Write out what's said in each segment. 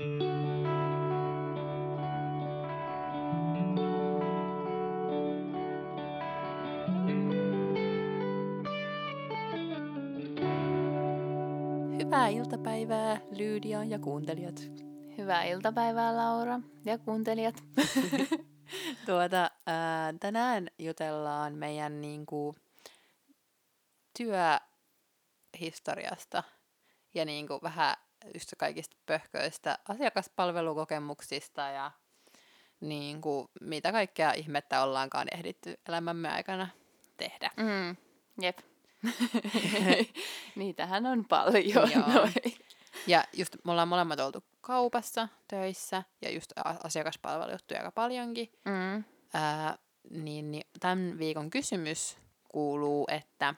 Hyvää iltapäivää, Lydia ja kuuntelijat. Hyvää iltapäivää, Laura ja kuuntelijat. Tänään jutellaan meidän työhistoriasta ja vähän just kaikista pöhköistä asiakaspalvelukokemuksista ja mitä kaikkea ihmettä ollaankaan ehditty elämämme aikana tehdä. Jep. Niitähän on paljon. Ja just me ollaan molemmat oltu kaupassa töissä ja just asiakaspalvelujuttuja aika paljonkin. Niin tämän viikon kysymys kuuluu, että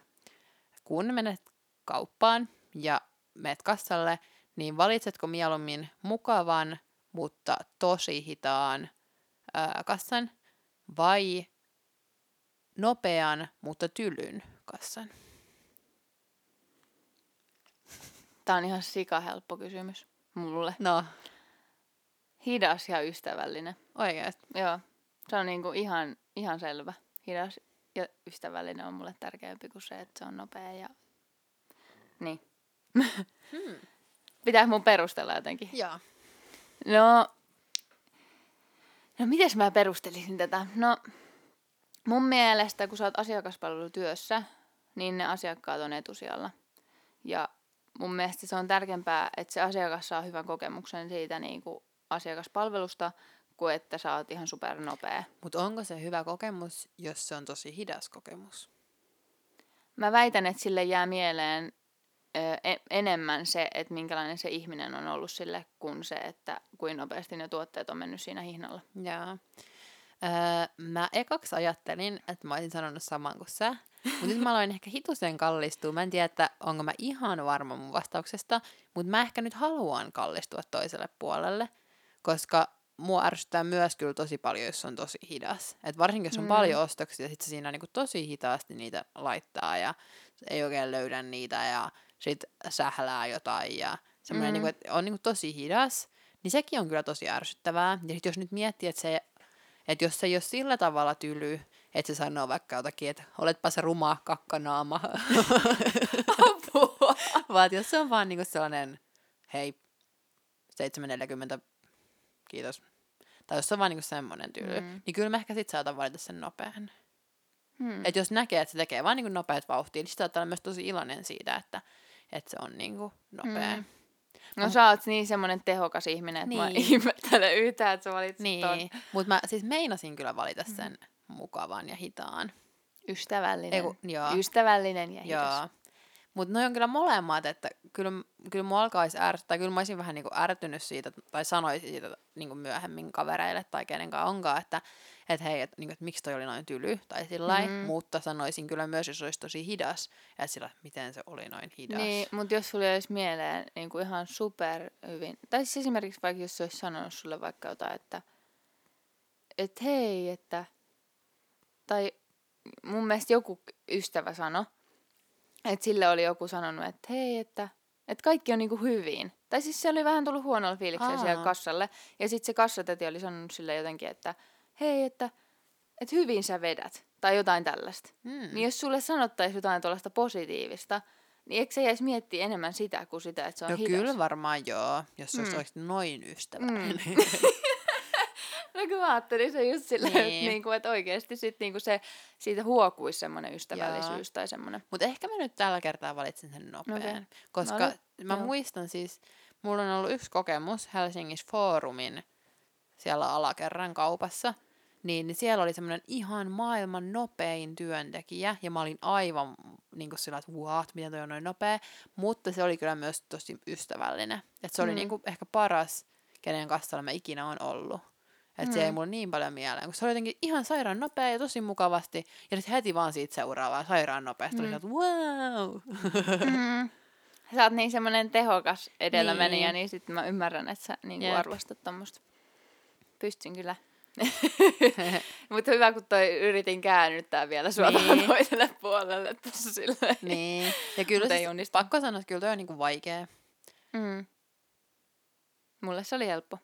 kun menet kauppaan ja menet kassalle, niin valitsetko mieluummin mukavan, mutta tosi hitaan kassan vai nopean, mutta tylyn kassan? Tää on ihan sikahelppo kysymys mulle. No. Hidas ja ystävällinen. Oikeesti? Joo. Se on ihan selvä. Hidas ja ystävällinen on mulle tärkeämpi kuin se, että se on nopea ja... Niin. Pitää mun perustella jotenkin. Joo. No mites mä perustelisin tätä? No mun mielestä, kun sä oot asiakaspalvelutyössä, niin ne asiakkaat on etusijalla. Ja mun mielestä se on tärkeämpää, että se asiakas saa hyvän kokemuksen siitä asiakaspalvelusta, kuin että sä oot ihan supernopea. Mutta onko se hyvä kokemus, jos se on tosi hidas kokemus? Mä väitän, että sille jää mieleen enemmän se, että minkälainen se ihminen on ollut sille, kuin se, että kuinka nopeasti ne tuotteet on mennyt siinä hihnalla. Jaa. Mä ekaksi ajattelin, että mä olisin sanonut saman kuin sä. Mutta nyt mä aloin ehkä hitusen kallistua. Mä en tiedä, että onko mä ihan varma mun vastauksesta, mutta mä ehkä nyt haluan kallistua toiselle puolelle, koska mua ärsyttää myös kyllä tosi paljon, jos on tosi hidas. Et varsinkin, jos on paljon ostoksia, sit se siinä tosi hitaasti niitä laittaa ja ei oikein löydä niitä ja sit sählää jotain ja semmoinen, että on tosi hidas, niin sekin on kyllä tosi ärsyttävää. Ja sit jos nyt miettii, että se... Että jos se ei ole sillä tavalla tyly, että se sanoo vaikka jotakin, että oletpa se ruma kakkanaama. Apua! Vaan jos se on vaan sellainen, hei, 7.40, kiitos. Tai jos se on vaan semmoinen tyly, niin kyllä mä ehkä sit saatan valita sen nopean. Että jos näkee, että se tekee vaan nopeat vauhtiin, niin sitä saattaa olla myös tosi iloinen siitä, että se on nopea. No sä oot niin semmonen tehokas ihminen, että niin. Mä ihmettelen yhtään, että sä valitsit niin. Ton. Mut mä siis meinasin kyllä valita sen mukavan ja hitaan. Ystävällinen. Ystävällinen ja hidas. Joo. Mut noi on kyllä molemmat, että kyllä mua alkaisi ärsyttää. Kyllä mä olisin vähän ärtynyt siitä, tai sanoisin siitä myöhemmin kavereille tai kenenkaan onkaan, että hei, että miksi toi oli noin tyly, tai sillain. Mutta sanoisin kyllä myös, jos olisi tosi hidas, ja sillä, miten se oli noin hidas. Niin, mutta jos sulla olisi mieleen ihan super hyvin, tai siis esimerkiksi vaikka jos se olisi sanonut sulle vaikka jotain, että hei, että, tai mun mielestä joku ystävä sanoi, että sille oli joku sanonut, että hei, että kaikki on hyvin. Tai siis se oli vähän tullut huonolla fiiliksellä siellä kassalle. Ja sitten se kassatäti oli sanonut sille jotenkin, että hei, että hyvin sä vedät. Tai jotain tällaista. Niin jos sulle sanottaisi jotain tuollaista positiivista, niin eikö se jäisi miettiä enemmän sitä kuin sitä, että se on hidas? Kyllä varmaan joo, jos se olisi oikeasti noin ystävällinen. No kun mä ajattelin se just silleen, niin. Että, että oikeasti sit, se, siitä huokuisi semmoinen ystävällisyys tai semmoinen. Mutta ehkä mä nyt tällä kertaa valitsin sen nopean, okay. Koska mä muistan siis, mulla on ollut yksi kokemus Helsingin Forumin siellä alakerran kaupassa, niin siellä oli semmoinen ihan maailman nopein työntekijä ja mä olin aivan sillä, että miten toi on noin nopea, mutta se oli kyllä myös tosi ystävällinen. Että se oli ehkä paras, kenen kassalla mä ikinä on ollut. Että se ei mulle niin paljon mieleen, kun se oli jotenkin ihan sairaan nopea ja tosi mukavasti. Ja sitten heti vaan siitä seuraavaan sairaan nopeasti. Oli sieltä, wow! Sä oot niin semmoinen tehokas edellämenijä, niin sitten mä ymmärrän, että sä arvostat tommoista. Pystyn kyllä. Mutta hyvä, kun yritin käännyttää vielä sua toiselle puolelle tossa silleen. Niin. Ja kyllä siis pakko sanoa, että kyllä toi on vaikea. Mulle se oli helppo.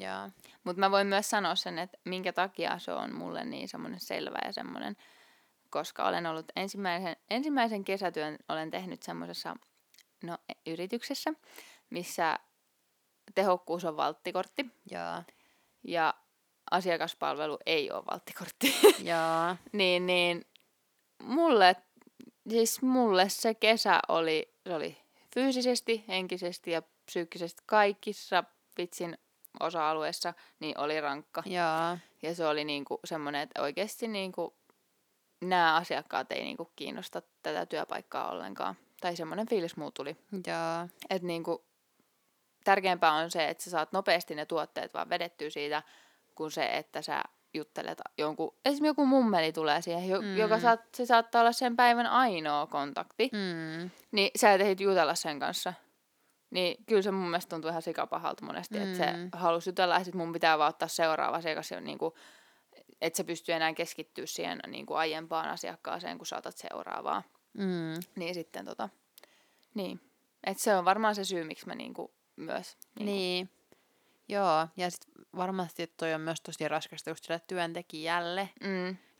Joo. Mutta mä voin myös sanoa sen, että minkä takia se on mulle niin semmoinen selvä ja semmoinen, koska olen ollut ensimmäisen kesätyön olen tehnyt semmoisessa yrityksessä, missä tehokkuus on valttikortti. Joo. Ja asiakaspalvelu ei ole valttikortti. Joo. niin mulle se kesä oli fyysisesti, henkisesti ja psyykkisesti kaikissa vitsin osa-alueissa niin oli rankka. Joo. Ja se oli niinku semmoinen, että oikeasti niinku nämä asiakkaat ei niinku kiinnosta tätä työpaikkaa ollenkaan. Tai semmoinen fiilis muu tuli. Joo. Että niinku tärkeämpää on se, että sä saat nopeasti ne tuotteet vaan vedettyä siitä, kuin se, että sä juttelet jonkun, esimerkiksi joku mummeli tulee siihen, joka se saattaa olla sen päivän ainoa kontakti, niin sä et ehdi jutella sen kanssa. Niin kyllä se mun mielestä tuntuu ihan sikapahalta monesti, että se halusi jutella, ja sit mun pitää vaan ottaa seuraava asiakas, niinku, että sä pystyy enää keskittyä siihen niinku aiempaan asiakkaaseen, kun sä otat seuraavaa. Niin sitten niin. Että se on varmaan se syy, miksi mä niinku myös... Niin. Joo, ja sitten varmasti toi on myös tosi raskasta just sille työntekijälle.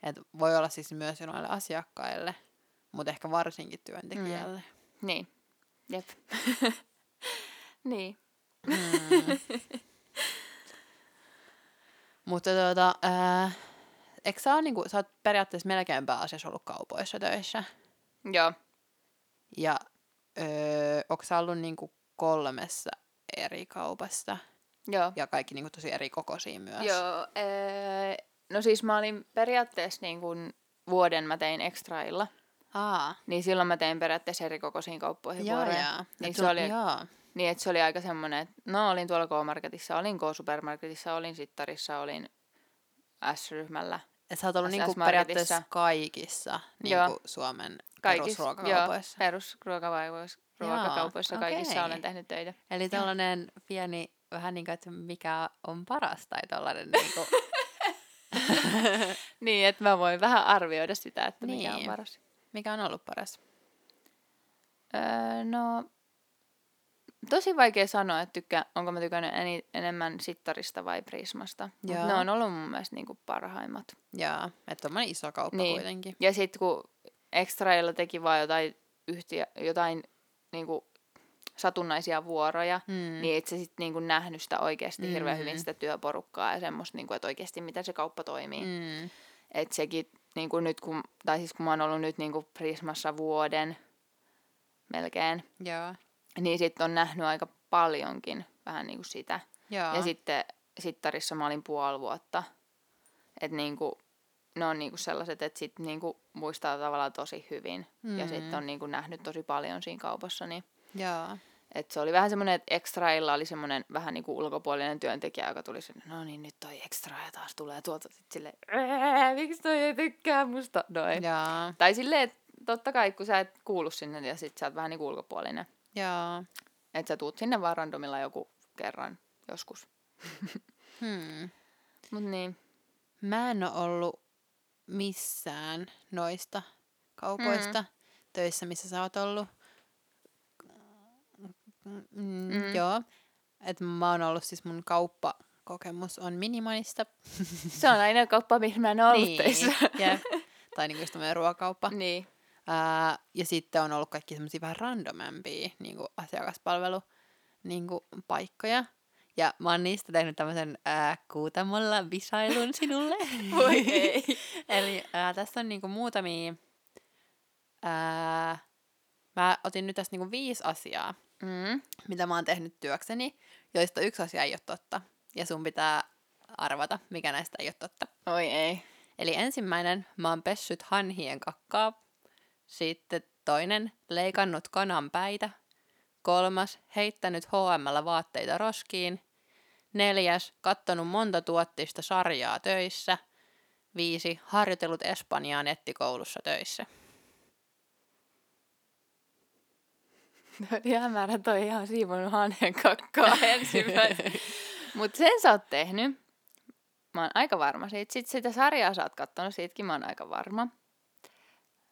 Et voi olla siis myös noille asiakkaille, mutta ehkä varsinkin työntekijälle. Niin, jep. Niin. Mutta eikö sä ole niinku, sä oot periaatteessa melkein pääasiassa ollut kaupoissa töissä? Joo. Ja ootko sä ollut niinku 3 eri kaupassa? Joo. Ja kaikki niinku tosi eri kokoisia myös. Joo. No siis mä olin periaatteessa niinku vuoden mä tein Extrailla. Aa. Niin silloin mä tein periaatteessa eri kokoisiin kauppoihin vuoroja. Niin että se oli aika semmoinen, että no olin tuolla K-marketissa, olin K-supermarketissa, olin Sittarissa, olin S-ryhmällä. Et sä oot ollut niinku periaatteessa kaikissa niinku Suomen perusruokakaupoissa. Joo, perusruokakaupoissa kaikissa olen tehnyt töitä. Eli tällainen pieni... Vähän niin kuin, että mikä on paras tai tollainen niin kuin... Niin, että mä voin vähän arvioida sitä, että mikä on paras. Mikä on ollut paras? No, tosi vaikea sanoa, että onko mä tykännyt enemmän Sittarista vai Prismasta. Ne on ollut mun mielestä niin kuin parhaimmat. Joo, että on iso kauppa kuitenkin. Ja sit kun Extrailla teki vaan jotain niin kuin satunnaisia vuoroja, niin et sä sit niinku nähnyt sitä oikeasti hirveän hyvin sitä työporukkaa ja semmoista, niinku, että oikeasti miten se kauppa toimii. Et sekin, niinku nyt kun mä oon ollut nyt niinku Prismassa vuoden melkein, niin sit on nähnyt aika paljonkin vähän niinku sitä. Ja sitten Sittarissa mä olin puoli vuotta. Et niinku, ne on niinku sellaiset, että sit niinku muistaa tavallaan tosi hyvin. Ja sit on niinku nähnyt tosi paljon siinä kaupassa, niin jaa. Et se oli vähän semmoinen, että Extrailla oli semmoinen vähän niin kuin ulkopuolinen työntekijä, joka tuli sinne, no niin, nyt toi Extra ja taas tulee tuolta sitten silleen, miksi toi ei tykkää musta? Noin. Tai silleen, että totta kai, kun sä et kuulu sinne ja sit sä oot vähän niin kuin ulkopuolinen. Että sä tuut sinne vaan randomilla joku kerran joskus. Mut niin. Mä en ole ollut missään noista kaupoista töissä, missä sä oot ollut. Joo, että mä oon ollut siis mun kauppakokemus on minimalista. Se on aina kauppa, mihin mä en ole ollut teissä. Tai niinku just tämmöinen ruokakauppa. Niin. Ja sitten on ollut kaikki semmosia vähän randomampia niinku asiakaspalvelu niinku paikkoja. Ja mä oon niistä tehnyt tämmösen kuutamolla visailun sinulle. Voi ei. Eli tässä on niinku muutamia... Mä otin nyt tässä niinku 5 asiaa. Mitä mä oon tehnyt työkseni, joista yksi asia ei ole totta. Ja sun pitää arvata, mikä näistä ei ole totta. Oi ei. Eli ensimmäinen, mä oon pessyt hanhien kakkaa. Sitten toinen, leikannut kanan päitä. 3, heittänyt H&M:llä vaatteita roskiin. 4, kattonut monta tuottista sarjaa töissä. 5, harjoitellut Espanjaa nettikoulussa töissä. Toi hämärä, toi ihan siivonut hanhen kakkaa ensimmäisenä. Mut sen sä oot tehnyt. Mä oon aika varma siitä. Sit sitä sarjaa sä oot kattonut, siitäkin mä oon aika varma.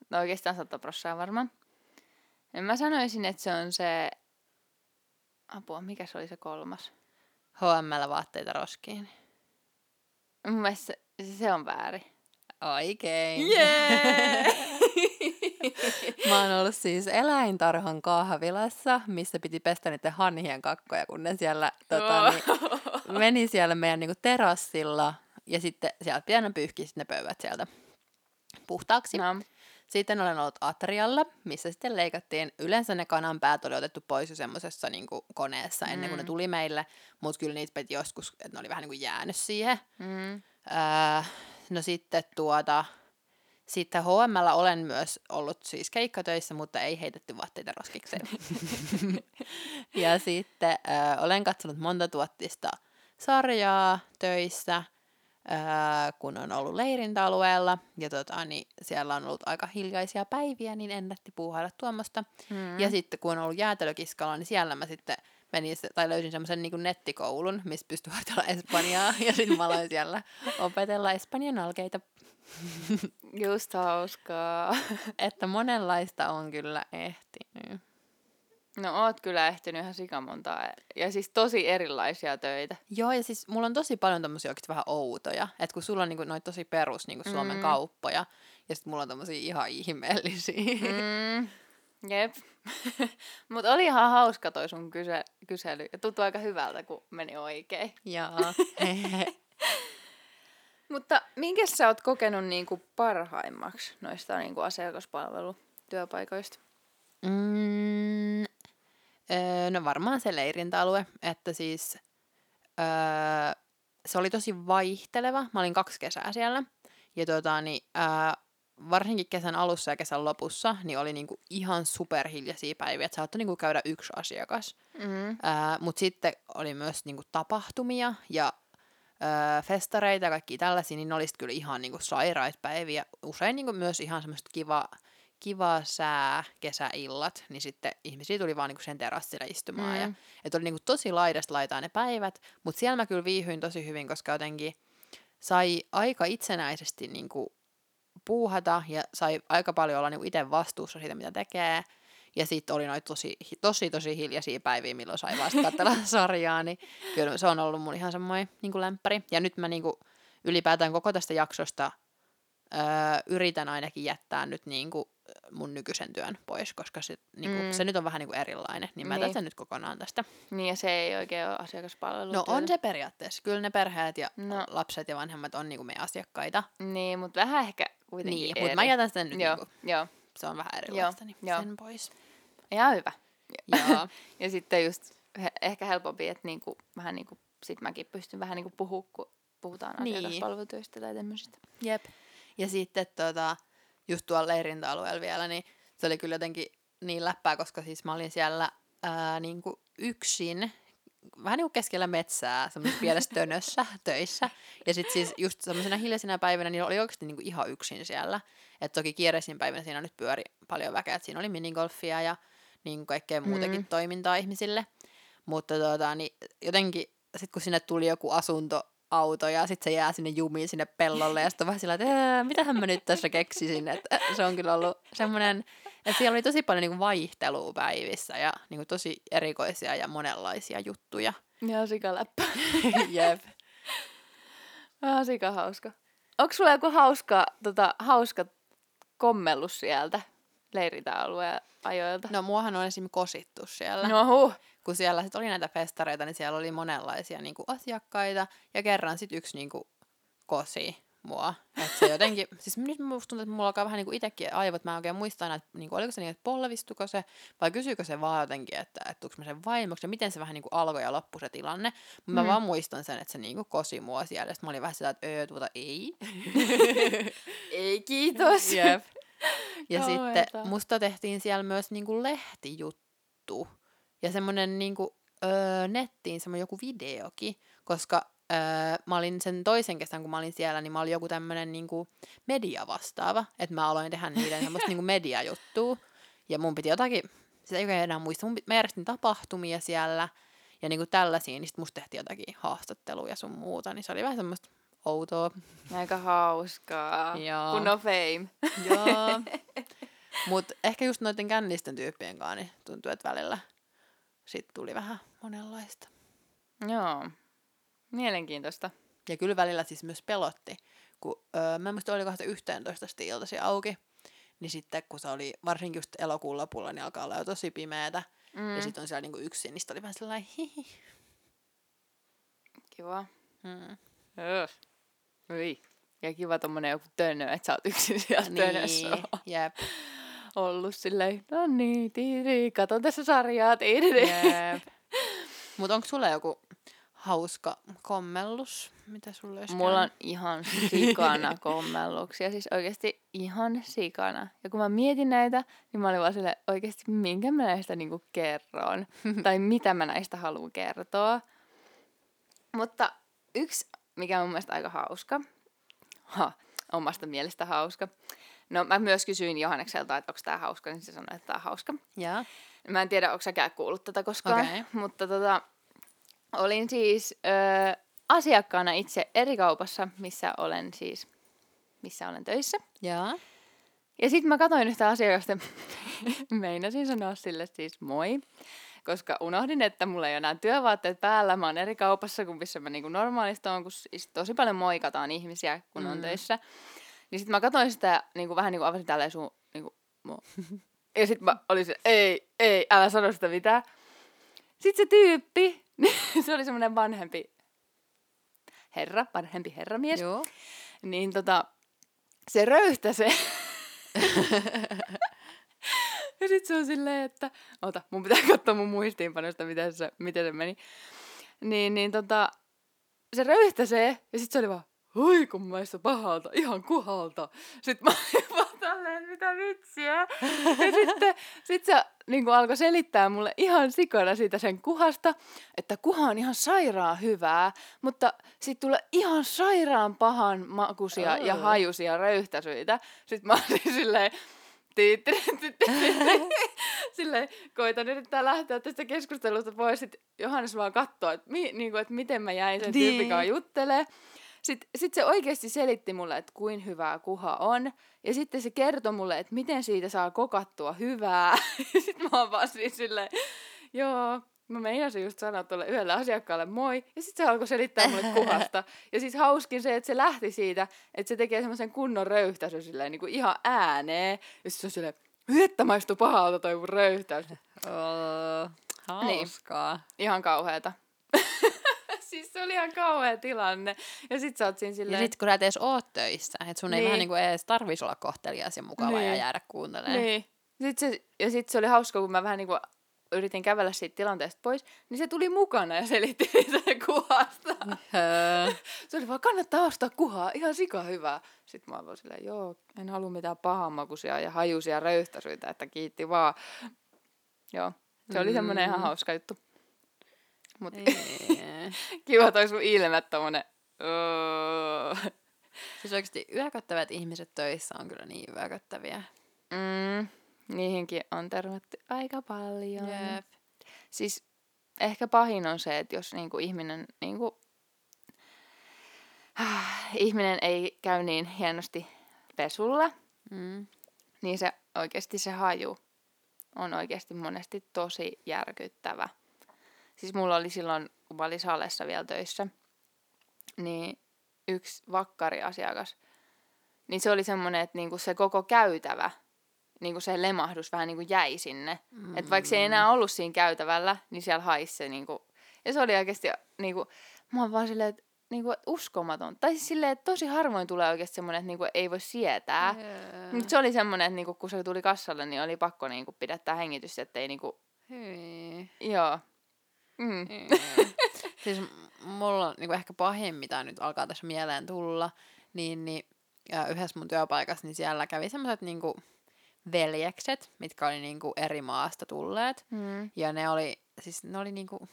No oikeastaan 100% varma. Ja mä sanoisin, että se on se... Apua, mikä se oli se kolmas? H&M:llä vaatteita roskiin. Mun mielestä se on väärin. Oikein. Jee! Mä oon ollut siis eläintarhan kahvilassa, missä piti pestä niiden hanhien kakkoja, kun ne siellä meni siellä meidän niinku terassilla. Ja sitten sieltä pienä pyyhki ne pöydät sieltä puhtaaksi. No. Sitten olen ollut Atrialla, missä sitten leikattiin. Yleensä ne kananpäät oli otettu pois jo semmoisessa niinku koneessa ennen kuin ne tuli meille. Mutta kyllä niitä piti joskus, että ne oli vähän niinku jäänyt siihen. Mm. No sitten sitten HM:llä olen myös ollut siis keikkatöissä, mutta ei heitetty vaatteita roskikseen. Ja sitten olen katsonut monta tuottista sarjaa töissä, kun on ollut leirintäalueella. Ja niin siellä on ollut aika hiljaisia päiviä, niin en nätti puuhailla tuommoista. Mm. Ja sitten kun on ollut jäätelökiskalla, niin siellä mä sitten löysin semmoisen niin kuin nettikoulun, missä pystyy harjoitella espanjaa, ja sitten mä aloin siellä opetella espanjan alkeita. Just hauskaa. Että monenlaista on kyllä ehtinyt. No oot kyllä ehtinyt ihan sikamontaa. Ja siis tosi erilaisia töitä. Joo, ja siis mulla on tosi paljon tommosia oikeasti vähän outoja. Että kun sulla on niinku noita tosi perus niinku Suomen kauppoja, ja sit mulla on tommosia ihan ihmeellisiä. Mm. Jep. Mut oli ihan hauska toi sun kysely. Ja tuntui aika hyvältä, kun meni oikein. Joo. Mutta minkä sä oot kokenut niinku parhaimmaksi noista niinku asiakaspalvelutyöpaikoista? No varmaan se leirintäalue, että siis se oli tosi vaihteleva. Mä olin 2 kesää siellä ja varsinkin kesän alussa ja kesän lopussa niin oli niinku ihan superhiljaisia päiviä, että saattoi niinku käydä 1 asiakas. Mutta sitten oli myös niinku tapahtumia ja festareita ja kaikki tällaisia, niin ne oli kyllä ihan niinku sairaita päiviä. Usein niinku myös ihan semmoista kiva sää, kesäillat, niin sitten ihmisiä tuli vaan niinku sen terassille istumaan. Ja, et oli niinku tosi laidasta laitaa ne päivät, mutta siellä mä kyllä viihdyin tosi hyvin, koska jotenkin sai aika itsenäisesti niinku puuhata ja sai aika paljon olla niinku itse vastuussa siitä, mitä tekee. Ja sitten oli noita tosi hiljaisia päiviä, milloin sai vasta katsella sarjaa, niin kyllä se on ollut mun ihan semmoinen niinku lämppäri. Ja nyt mä niinku ylipäätään koko tästä jaksosta yritän ainakin jättää nyt niinku mun nykyisen työn pois, koska se, niinku, se nyt on vähän niinku erilainen, niin mä jätän sen nyt kokonaan tästä. Niin ja se ei oikein ole asiakaspalvelutyötä. No on se periaatteessa. Kyllä ne perheet ja lapset ja vanhemmat on niinku meidän asiakkaita. Niin, mutta vähän ehkä kuitenkin niin, mutta mä jätän sen nyt Joo. Se on vähän erilaista, niin sen pois. Ihan hyvä. Joo. Ja sitten just ehkä helpompi, että niinku, vähän niinku, sit mäkin pystyn vähän niinku puhumaan, kun puhutaan asiakaspalvelutyöstä tai tämmöisistä. Jep. Ja sitten just tuolla leirintäalueella vielä, niin se oli kyllä jotenkin niin läppää, koska siis mä olin siellä niinku yksin, vähän niinku keskellä metsää, semmoisessa pienessä tönössä töissä. Ja sitten siis just semmoisena hiljaisena päivänä niin oli oikeasti niinku ihan yksin siellä. Että toki kiireisin päivänä siinä nyt pyöri paljon väkeä, että siinä oli minigolfia ja niin kaikkea muutakin toimintaa ihmisille. Mutta niin jotenkin sitten kun sinne tuli joku asuntoauto ja sitten se jää sinne jumiin sinne pellolle ja sitten on vähän sillä, että mitähän mä nyt tässä keksisin. Että se on kyllä ollut semmoinen, että siellä oli tosi paljon niinku vaihtelua päivissä ja niinku tosi erikoisia ja monenlaisia juttuja. Ja sikaläppä. Jep. Ah, sikahauska. Onko sulla joku hauska kommellus sieltä leirintäalueen ajoilta? No muahan on esimerkiksi kosittu siellä. No huh. Kun siellä sit oli näitä festareita, niin siellä oli monenlaisia niinku asiakkaita ja kerran sit yksi niinku kosi mua. Että se jotenkin, siis nyt musta tuntuu, että mulla alkaa vähän niinku itekin aivot, mä en oikein muista aina, että niinku, oliko se niin, että polvistuko se vai kysyykö se vaan jotenkin, että tuliko mä sen vaimoksi ja miten se vähän niinku alkoi ja loppui se tilanne. Mä vaan muistan sen, että se niinku kosi mua siellä ja sit mä olin vähän sitä, että ei. Ei kiitos. Jep. Ja sitten musta tehtiin siellä myös niinku lehtijuttu ja semmonen niinku nettiin semmonen joku videokin, koska mä olin sen toisen kesän, kun mä olin siellä, niin mä olin joku tämmönen niinku mediavastaava, että mä aloin tehdä niiden semmoista niinku mediajuttua ja mun piti jotakin, sitä ei enää muista, mä järjestin tapahtumia siellä ja niinku tällaisia, niin sit musta tehtiin jotakin haastattelua ja sun muuta, niin se oli vähän semmoista outoa. Aika hauskaa. Joo. Kun no fame. Joo. Mut ehkä just noiden kännisten tyyppien kanssa niin tuntuu, että välillä sit tuli vähän monenlaista. Joo. Mielenkiintoista. Ja kyllä välillä siis myös pelotti. Kun, mä en muista, oliko 11 asti iltaisin auki. Niin sitten, kun se oli varsinkin just elokuun lopulla, niin alkaa olla jo tosi pimeätä. Mm. Ja sitten on siellä niinku yksin, niin sitten oli vähän sellainen hihi. Kiva. Mm. Ui. Ja kiva tommonen joku tönö, että sä oot yksin siellä tönössä. Niin, jep. Ollut silleen, no niin, tiiri, katon tässä sarjaa, tiiri. Jep. Mut onko sulla joku hauska kommellus? Mitä sulla olisi? Mulla on ihan sikana kommelluksia. Siis oikeesti ihan sikana. Ja kun mä mietin näitä, niin mä olin vaan silleen, oikeesti minkä mä näistä niinku kerron. Tai mitä mä näistä haluan kertoa. Mutta yksi, mikä on mun mielestä aika hauska. Omasta mielestä hauska. No mä myös kysyin Johannekselta, että onko tää hauska, niin se sanoi, että tää on hauska. Yeah. Mä en tiedä, onko säkään kuullut tätä koskaan. Okay. Mutta olin siis asiakkaana itse eri kaupassa, missä olen töissä. Yeah. Ja sit mä katsoin yhtä asiakasta, meinasin sanoa sille siis moi. Koska unohdin, että mulla ei ole enää työvaatteet päällä. Mä oon eri kaupassa kuin missä mä niinku normaalisti oon, kun tosi paljon moikataan ihmisiä, kun on töissä. Niin sit mä katsoin sitä, niinku, vähän niin kuin avasin tälleen sun... Niinku, ja sit mä olin se, ei, älä sano sitä mitään. Sit se tyyppi, se oli semmonen vanhempi herramies. Joo. Niin se röyhtäsi. Ja sit se on silleen, että mun pitää katsoa mun muistiinpanosta, miten se meni. Niin, se röyhtäsee, ja sit se oli vaan, oi kun maissa pahalta, ihan kuhalta. Sit mä olin vaan tälleen, mitä vitsiä. Ja sit se niin kun alkoi selittää mulle ihan sikona siitä sen kuhasta, että kuha on ihan sairaan hyvää, mutta sit tulee ihan sairaan pahan makuisia ja hajuisia röyhtäsyitä. Sit mä olin silleen, silleen koitan yrittää lähteä tästä keskustelusta pois. Sitten Johannes vaan katsoo, että niinku, et miten mä jäin sen tyyppikaan juttelee. Sitten se oikeasti selitti mulle, että kuin hyvää kuha on. Ja sitten se kertoi mulle, että miten siitä saa kokattua hyvää. Sitten mä oon vaan siis silleen, joo, mä meinasin just sanoa tuolle yhdelle asiakkaalle moi. Ja sitten se alkoi selittää mulle kuhasta. Ja siis hauskin se, että se lähti siitä, että se tekee semmoisen kunnon röyhtäsyn silleen niin kuin ihan ääneen. Ja sitten se on silleen, että maistui pahalta toi mun röyhtäys. Hauskaa. Niin. Ihan kauheeta. Siis se oli ihan kauhea tilanne. Ja sit sä oot siinä silleen... Ja sit kun sä et edes oot töissä, että sun ei vähän niinku edes tarvis olla kohtelias ja mukava ja jäädä kuuntelemaan. Niin. Sit se oli hauska, kun mä vähän niinku yritin kävellä siitä tilanteesta pois, niin se tuli mukana ja selitti niitä kuhasta. Se oli vaan, kannattaa ostaa kuhaa, ihan sika hyvää. Sit mä olin silleen, joo, en halua mitään pahanmakuisia ja hajuisia röyhtäsyitä, että kiitti vaan. Joo, se oli semmonen ihan hauska juttu. Mut kiva toi sun ilme tommonen. Siis oikeesti yököttävät ihmiset töissä on kyllä niin yököttäviä. Niihinkin on törmätty aika paljon. Jep. Siis ehkä pahin on se, että jos niinku ihminen niinku ihminen ei käy niin hienosti pesulla, niin se oikeesti se haju on oikeesti monesti tosi järkyttävä. Siis mulla oli silloin, kun mä olin salessa vielä töissä, niin yksi vakkariasiakas, niin se oli semmoinen, että niinku se koko käytävä, niinku se lemahdus vähän niinku jäi sinne. Että vaikka se ei enää ollut siinä käytävällä, niin siellä haisi se niinku. Ja se oli oikeasti niinku, mä oon vaan silleen, että niinku uskomaton. Tai siis silleen, että tosi harvoin tulee oikeasti semmoinen, että niinku ei voi sietää. Yeah. Mutta se oli semmoinen, että niinku, kun se tuli kassalle, niin oli pakko niinku pidättää hengitystä, ettei niinku... Joo. Siis mulla on niinku ehkä pahin, mitä nyt alkaa tässä mieleen tulla, niin yhdessä mun työpaikassa, niin siellä kävi semmoset niinku veljekset, mitkä oli niinku eri maasta tulleet. Ja ne oli niinku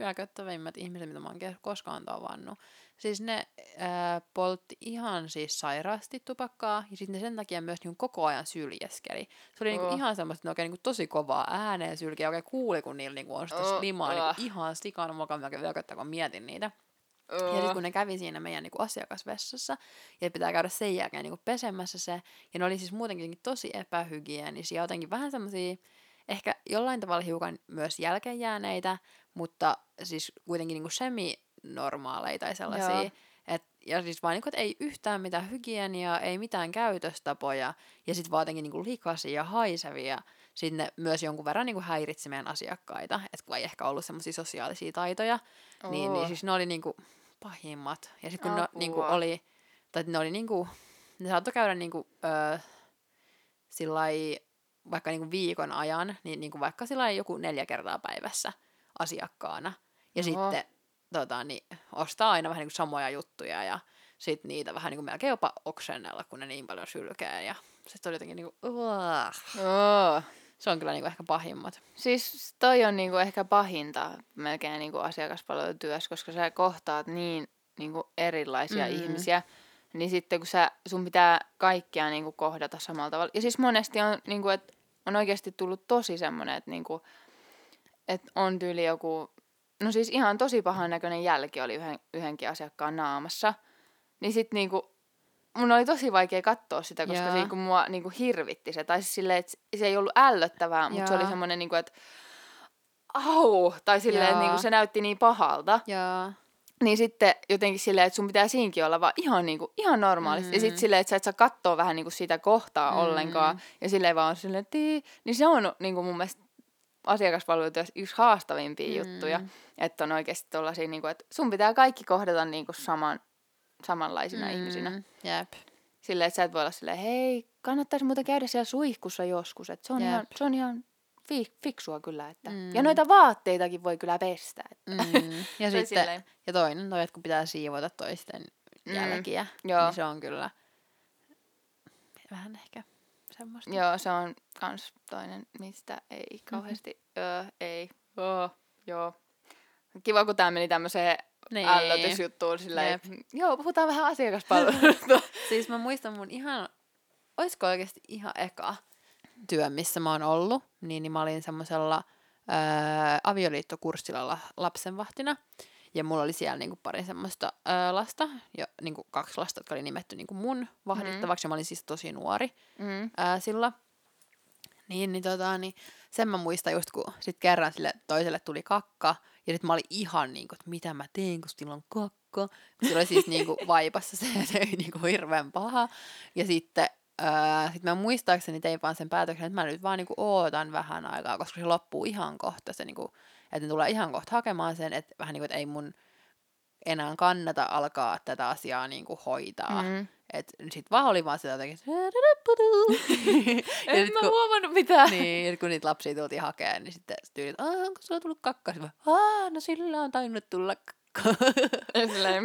yököttävimmät ihmiset, mitä mä oon koskaan tavannut. Siis ne poltti ihan siis sairaasti tupakkaa, ja sitten ne sen takia myös niinku koko ajan syljeskeli. Se oli niinku ihan semmoista, että ne oikein niinku tosi kovaa ääneen sylki, ja oikein kuuli, kun niillä niinku on sitä slimaa niinku ihan sikana mukaan, mä yököttää, kun mietin niitä. Ja sitten kun ne kävi siinä meidän niinku asiakasvessassa, ja pitää käydä sen jälkeen niinku pesemässä se, ja ne oli siis muutenkin tosi epähygienisiä, jotenkin vähän semmosia, ehkä jollain tavalla hiukan myös jälkeenjääneitä, mutta siis kuitenkin niinku semi normaaleja tai sellaisia. Ja siis vaan niinku, että ei yhtään mitään hygieniaa, ei mitään käytöstapoja ja sitten vaan jotenkin niinku likaisia ja haisevia. Sitten ne myös jonkun verran niinku häiritsi meidän asiakkaita, että kun ei ehkä ollut semmoisia sosiaalisia taitoja, niin siis ne oli niinku pahimmat. Ja sitten kun ne saattoi käydä niinku sillai, vaikka niinku viikon ajan, niin niinku vaikka sillai joku 4 kertaa päivässä asiakkaana. Ja sitten niin ostaa aina vähän niinku samoja juttuja ja sitten niitä vähän niinku melkein jopa oksennella, kun ne niin paljon sylkää ja sitten oli jotenkin niinku se on kyllä niinku ehkä pahimmat. Siis toi on niinku ehkä pahinta melkein niinku asiakaspalvelutyössä, koska sä kohtaat niin niinku erilaisia ihmisiä, niin sitten kun sun pitää kaikkia niinku kohdata samalla tavalla. Ja siis monesti on niinku, että on oikeasti tullut tosi semmoinen, että niinku, että on tyyli joku, no siis ihan tosi pahan näköinen jälki oli yhdenkin asiakkaan naamassa. Niin sit niinku, mun oli tosi vaikea katsoa sitä, koska se niinku mua niinku hirvitti se. Tai siis silleen, että se ei ollut ällöttävää, mutta se oli semmoinen niinku, että au! Tai silleen, että niinku se näytti niin pahalta. Jaa. Niin sitten jotenkin silleen, että sun pitää siinkin olla vaan ihan, niinku, ihan normaalisti. Ja sitten silleen, että sä et saa katsoa vähän niinku sitä kohtaa ollenkaan. Ja silleen vaan on silleen, että niin se on niinku mun mielestä asiakaspalvelutyössä yksi haastavimpia juttuja. Että on oikeasti tollasia, niinku, että sun pitää kaikki kohdata niinku samanlaisina ihmisinä. Jep. Silleen, että sä et voi olla silleen, hei, kannattaisi muuten käydä siellä suihkussa joskus. Että se on ihan fiksua kyllä, että. Ja noita vaatteitakin voi kyllä pestä. Ja sitten, ja toinen, että kun pitää siivota toisten jälkiä, niin se on kyllä vähän ehkä semmoista. Joo, se on kans toinen, mistä ei kauheasti, Kiva, kun tää meni tämmöiseen ällötysjuttuun sillä puhutaan vähän asiakaspalvelusta. Siis mä muistan mun ihan, oisko oikeesti ihan eka työ, missä mä oon ollut, niin mä olin semmoisella avioliittokurssilla lapsenvahtina. Ja mulla oli siellä niinku pari semmoista lasta, ja niinku 2 lasta, jotka oli nimetty niinku mun vahdittavaksi. Ja mä olin siis tosi nuori sillä. Niin, sen mä muistan just, kun sit kerran sille toiselle tuli kakka. Ja sit mä olin ihan niinku, että mitä mä teen, kun sillä on kakka. Kun sillä oli siis niinku vaipassa se, että ei niinku hirveän paha. Ja sitten sitten mä muistaakseni tein vaan sen päätöksen, että mä nyt vaan niinku ootan vähän aikaa, koska se loppuu ihan kohta, se niinku, että ne tulee ihan kohta hakemaan sen, että vähän niinku, että ei mun enää kannata alkaa tätä asiaa niinku hoitaa. Et sit vaan oli vaan sitä jotenkin, en mä huomannut mitään. Niin, ja kun niitä lapsia tultiin hakemaan, niin sitten tyyli, että onko sulla tullut kakka? Sitten vaan, no sillä on tainnut tulla kakka. Ja silleen,